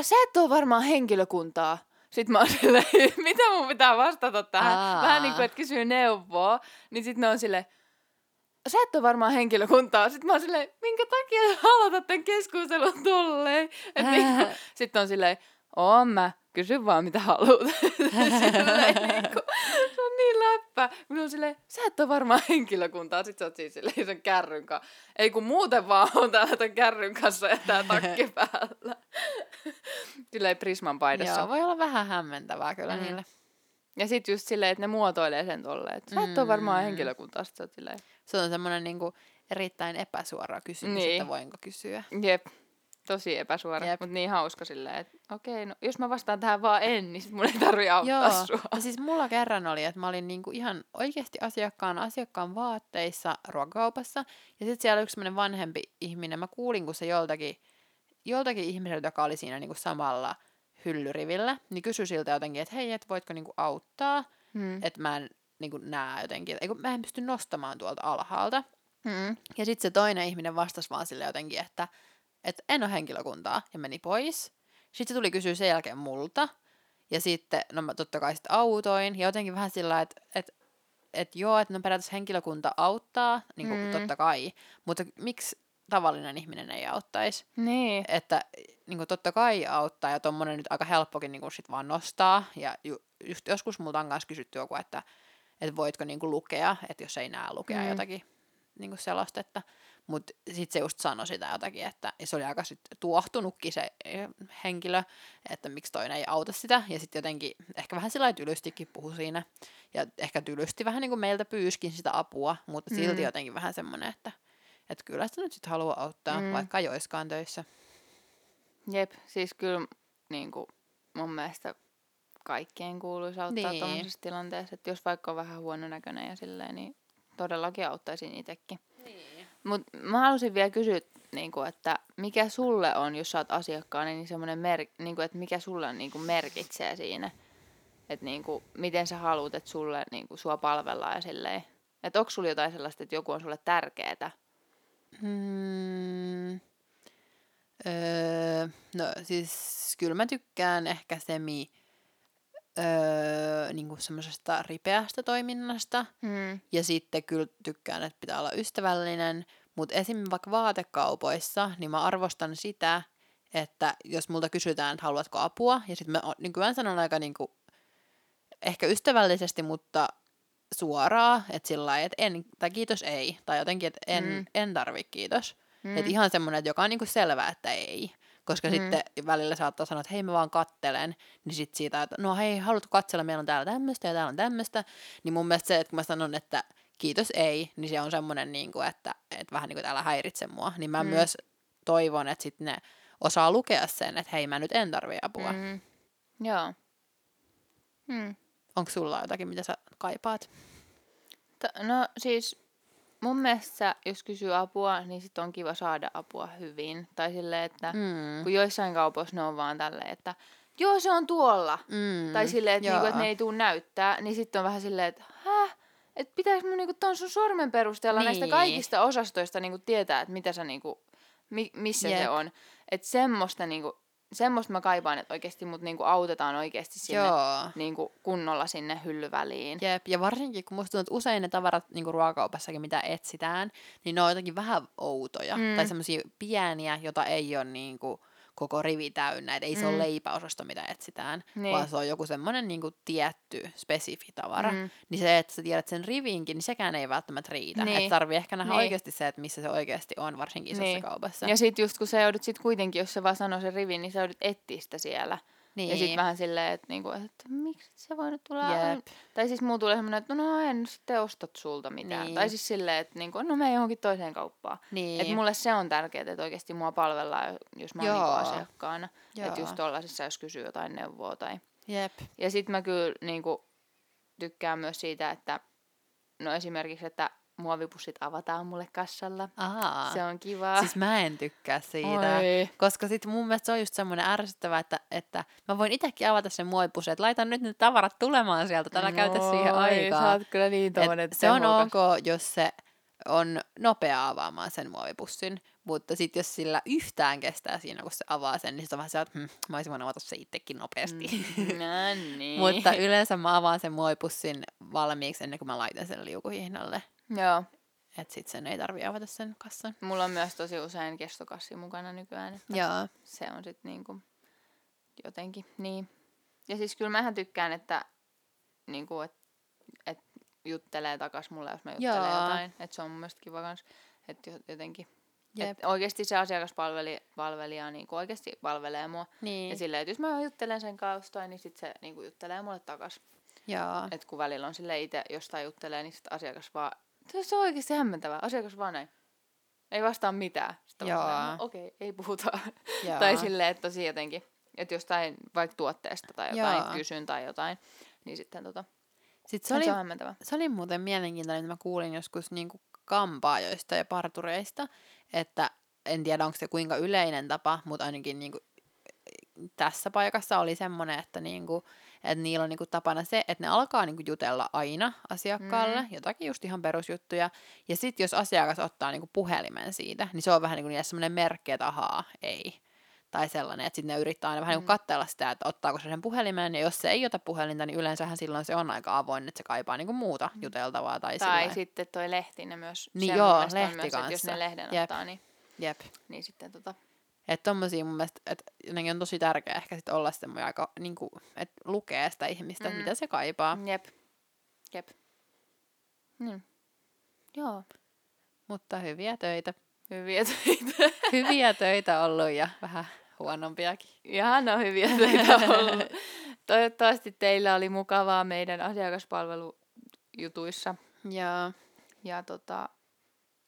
sä et oo varmaan henkilökuntaa. Sitten mä oon silleen, mitä mun pitää vastata tähän? Vähän niin kuin, että kysyy neuvoa. Niin sit ne on silleen, sä et oo varmaan henkilökuntaa. Sitten mä oon silleen, minkä takia aloitat tämän keskustelun tolleen? Niin sitten on silleen, oon mä, kysy vaan mitä haluat. Se on niin läppä. Kun on silleen, sä et ole varmaan henkilökuntaa. Sit sä oot siis silleen sen kärryn kanssa. Ei kun muuten vaan on täällä tämän kärryn kanssa ja tää takki päällä. Silleen Prisman paidassa. Joo, voi olla vähän hämmentävää kyllä niille. Ja sit just silleen, että ne muotoilee sen tolleen. Sä et ole varmaan henkilökuntaa. Sit sä oot silleen. Se on semmonen niinku erittäin epäsuora kysymys, niin. Että voinko kysyä. Jep. Tosi epäsuora, mutta niin hauska silleen, että okei, no jos mä vastaan tähän vaan en, niin sit mun ei tarvii auttaa sua. Ja siis mulla kerran oli, että mä olin niinku ihan oikeasti asiakkaan vaatteissa ruokakaupassa. Ja sit siellä yksi semmonen vanhempi ihminen, mä kuulin, kun se joltakin ihmiseltä, joka oli siinä niinku samalla hyllyrivillä, niin kysyi siltä jotenkin, että hei, et voitko niinku auttaa, että mä en niinku näe jotenkin, että mä en pysty nostamaan tuolta alhaalta. Ja sit se toinen ihminen vastasi vaan sille jotenkin, että en ole henkilökuntaa, ja meni pois. Sitten se tuli kysyä sen jälkeen multa, ja sitten, no mä totta kai sitten autoin, ja jotenkin vähän sillä lailla, että joo, että no periaatteessa henkilökunta auttaa, niin kuin totta kai, mutta miksi tavallinen ihminen ei auttaisi? Niin. Että niin kuin totta kai auttaa, ja tommonen nyt aika helppokin niin kuin sit vaan nostaa, ja just joskus multa on kanssa kysytty joku, että voitko niin kuin lukea, että jos ei näe lukea jotakin niin kuin selostetta. Mut sit se just sanoi sitä jotakin, että se oli aika sit tuohtunutkin se henkilö, että miksi toinen ei auta sitä. Ja sit jotenkin ehkä vähän sillä lailla tylystikin puhui siinä. Ja ehkä tylysti vähän niin kuin meiltä pyyskin sitä apua, mutta silti jotenkin vähän semmonen, että kyllä sitä nyt sit haluaa auttaa, vaikka ei oiskaan töissä. Jep, siis kyllä niinku mun mielestä kaikkien kuuluisi auttaa tommosessa tilanteessa. Että jos vaikka on vähän huononäköinen ja silleen, niin todellakin auttaisin itsekin. Niin. Mut mä halusin vielä kysyä, niinku, että mikä sulle on, jos sä oot asiakkaana, niin semmoinen niinku, että mikä sulle niinku merkitsee siinä. Että niinku, miten sä haluut, että sulle niinku, sua palvellaan ja silleen. Että onko sulla jotain sellaista, että joku on sulle tärkeetä? Siis kyllä mä tykkään ehkä niinku semmoisesta ripeästä toiminnasta. Mm. Ja sitten kyllä tykkään, että pitää olla ystävällinen. Mutta esimerkiksi vaikka vaatekaupoissa, niin mä arvostan sitä, että jos multa kysytään, että haluatko apua, ja sitten mä nykyään sanon aika niinku, ehkä ystävällisesti, mutta suoraan, että sillä lailla, että en, tai kiitos ei, tai jotenkin, että en tarvi kiitos. Mm. Että ihan semmoinen, että joka on niinku selvää, että ei. Koska sitten välillä saattaa sanoa, että hei mä vaan kattelen, niin sitten siitä, että no hei, haluatko katsella, meillä on täällä tämmöistä ja täällä on tämmöistä, niin mun mielestä se, että kun mä sanon, että kiitos ei, niin se on semmoinen, niinku, että vähän niin kuin täällä häiritse mua, niin mä myös toivon, että sitten ne osaa lukea sen, että hei mä nyt en tarvii apua. Mm. Joo. Mm. Onko sulla jotakin, mitä sä kaipaat? No siis mun mielestä jos kysyy apua, niin sit on kiva saada apua hyvin. Tai silleen, että kun joissain kaupoissa ne on vaan tälleen, että joo se on tuolla. Mm. Tai silleen, että, niinku, että ne ei tuu näyttää. Niin sit on vähän silleen, että häh? Että pitääkö mun niinku ton sun sormen perusteella näistä kaikista osastoista niinku tietää, että mitä sä niinku, missä se on. Että semmoista niinku. Semmosta mä kaipaan, että oikeesti mut niinku autetaan oikeesti sinne niinku kunnolla sinne hyllyväliin. Jep, ja varsinkin kun musta tuntuu, että usein ne tavarat niinku ruokakaupassakin, mitä etsitään, niin ne on jotenkin vähän outoja. Tai semmosia pieniä, jota ei ole niinku koko rivi täynnä. Et ei se ole leipäosasto, mitä etsitään, vaan se on joku semmonen niinku tietty spesifi tavara. Niin se, että sä tiedät sen rivinkin, niin sekään ei välttämättä riitä. Niin. Et tarvii ehkä nähdä oikeesti se, että missä se oikeesti on, varsinkin isossa kaupassa. Ja sit just kun sä joudut sit kuitenkin, jos se vaan sanoo sen rivin, niin sä joudut etsiä sitä siellä. Niin. Ja sit vähän silleen, että niinku, et, miksi se voi nyt tulla? Tai siis muu tulee semmonen, että no en sitten ostat sulta mitään. Niin. Tai siis silleen, että niinku, no mene johonkin toiseen kauppaan. Niin. Että mulle se on tärkeetä, että oikeesti mua palvellaan, jos mä oon niinku asiakkaana. Että just tollasessa, jos kysyy jotain neuvoa tai. Jep. Ja sit mä kyllä niinku tykkään myös siitä, että no esimerkiksi, että muovipussit avataan mulle kassalla. Aha. Se on kivaa. Siis mä en tykkää siitä. Oi. Koska sit mun mielestä se on just semmoinen ärsyttävä, että mä voin itsekin avata sen muovipussin, että laitan nyt ne tavarat tulemaan sieltä, tällä käytä siihen aikaa. Sä oot kyllä niin tommonen. Se on ok, jos se on nopea avaamaan sen muovipussin, mutta sit jos sillä yhtään kestää siinä, kun se avaa sen, niin sit on vähän se, että mä olisin voinut avata se itsekin nopeasti. No niin. Mutta yleensä mä avaan sen muovipussin valmiiksi ennen kuin mä laitan sen liukuhihnalle. Joo. Et sit sen ei tarvii avata sen kassan. Mulla on myös tosi usein kestokassi mukana nykyään. Joo. Se on sit niinku jotenkin niin. Ja siis kyllä mähän tykkään, että niinku, et juttelee takas mulle, jos mä juttelen jotain. Et se on mun mielestä kiva kans. Et jotenkin. Et oikeesti se asiakaspalvelija niinku oikeesti palvelee mua. Niin. Ja silleen, että jos mä juttelen sen kanssa, niin sit se niinku juttelee mulle takas. Joo. Et kun välillä on silleen ite jostain juttelee, niin sit asiakas vaan. Se on oikeasti hämmentävää. Asiakas vaan näin. Ei vastaa mitään. Sitten on okei, ei puhuta. Tai silleen, että tosi jotenkin, että jostain vaikka tuotteesta tai jotain kysyn tai jotain, niin sitten Sitten se on hämmentävää. Se oli muuten mielenkiintoinen, että mä kuulin joskus niinku kampaajoista ja partureista, että en tiedä onko se kuinka yleinen tapa, mutta ainakin niinku tässä paikassa oli semmoinen, että niinku, et niillä on niinku tapana se, että ne alkaa niinku jutella aina asiakkaalle, jotakin just ihan perusjuttuja. Ja sit jos asiakas ottaa niinku puhelimen siitä, niin se on vähän niinku niillä semmoinen merkki, että ahaa, ei. Tai sellainen, että sit ne yrittää aina vähän niinku katsella sitä, että ottaako se sen puhelimen. Ja jos se ei ota puhelinta, niin yleensähän silloin se on aika avoin, että se kaipaa niinku muuta juteltavaa. Tai sitten toi lehti, ne myös niin joo, lehti myös, että jos ne lehden ottaa, niin, niin sitten Että tommosia mun mielestä, että jotenkin on tosi tärkeää ehkä sit olla semmoja aika, niinku, että lukee sitä ihmistä, että mitä se kaipaa. Jep. Niin. Joo. Mutta hyviä töitä. Hyviä töitä ollut ja vähän huonompiakin. Ihana hyviä töitä ollut. Toivottavasti teillä oli mukavaa meidän asiakaspalvelujutuissa. Joo. Ja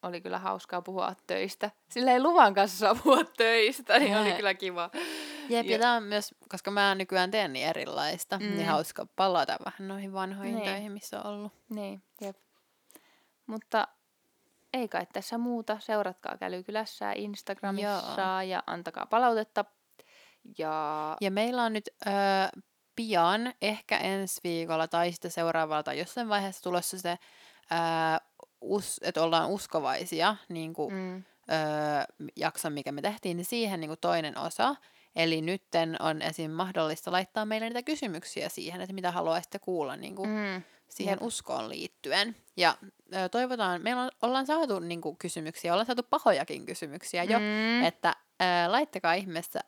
oli kyllä hauskaa puhua töistä. Silleen luvan kanssa saa puhua töistä, niin oli kyllä kiva. Jep, ja tämä on myös, koska mä nykyään teen niin erilaista, niin hauska palata vähän noihin vanhoihin töihin, missä on ollut. Niin, jep. Mutta ei kai tässä muuta. Seuratkaa Kälykylässä Instagramissa ja antakaa palautetta. Ja meillä on nyt pian, ehkä ensi viikolla tai sitä seuraavalla tai jossain vaiheessa tulossa se... että ollaan uskovaisia niin kuin, jakson, mikä me tehtiin, niin siihen niin kuin toinen osa. Eli nytten on esim. Mahdollista laittaa meille niitä kysymyksiä siihen, että mitä haluaisitte kuulla niin kuin siihen uskoon liittyen. Ja toivotaan, meillä ollaan saatu niin kuin kysymyksiä, ollaan saatu pahojakin kysymyksiä jo, että laittakaa ihmeessä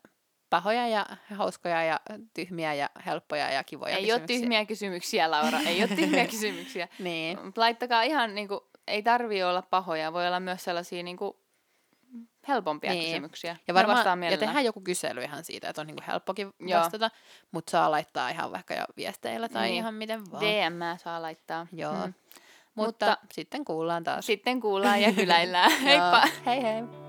pahoja ja hauskoja ja tyhmiä ja helppoja ja kivoja ei kysymyksiä. Ei ole tyhmiä kysymyksiä, Laura, ei ole tyhmiä kysymyksiä. Niin. Laittakaa ihan, niin kuin, ei tarvitse olla pahoja, voi olla myös sellaisia niin kuin helpompia kysymyksiä. Ja varmaan tehdään joku kysely ihan siitä, että on niinku helppokin vastata, mutta saa laittaa ihan vaikka jo viesteillä tai ihan miten vaan. DM saa laittaa. Joo. Mutta sitten kuullaan taas. Sitten kuullaan ja kyläillään. Heippa! Hei hei!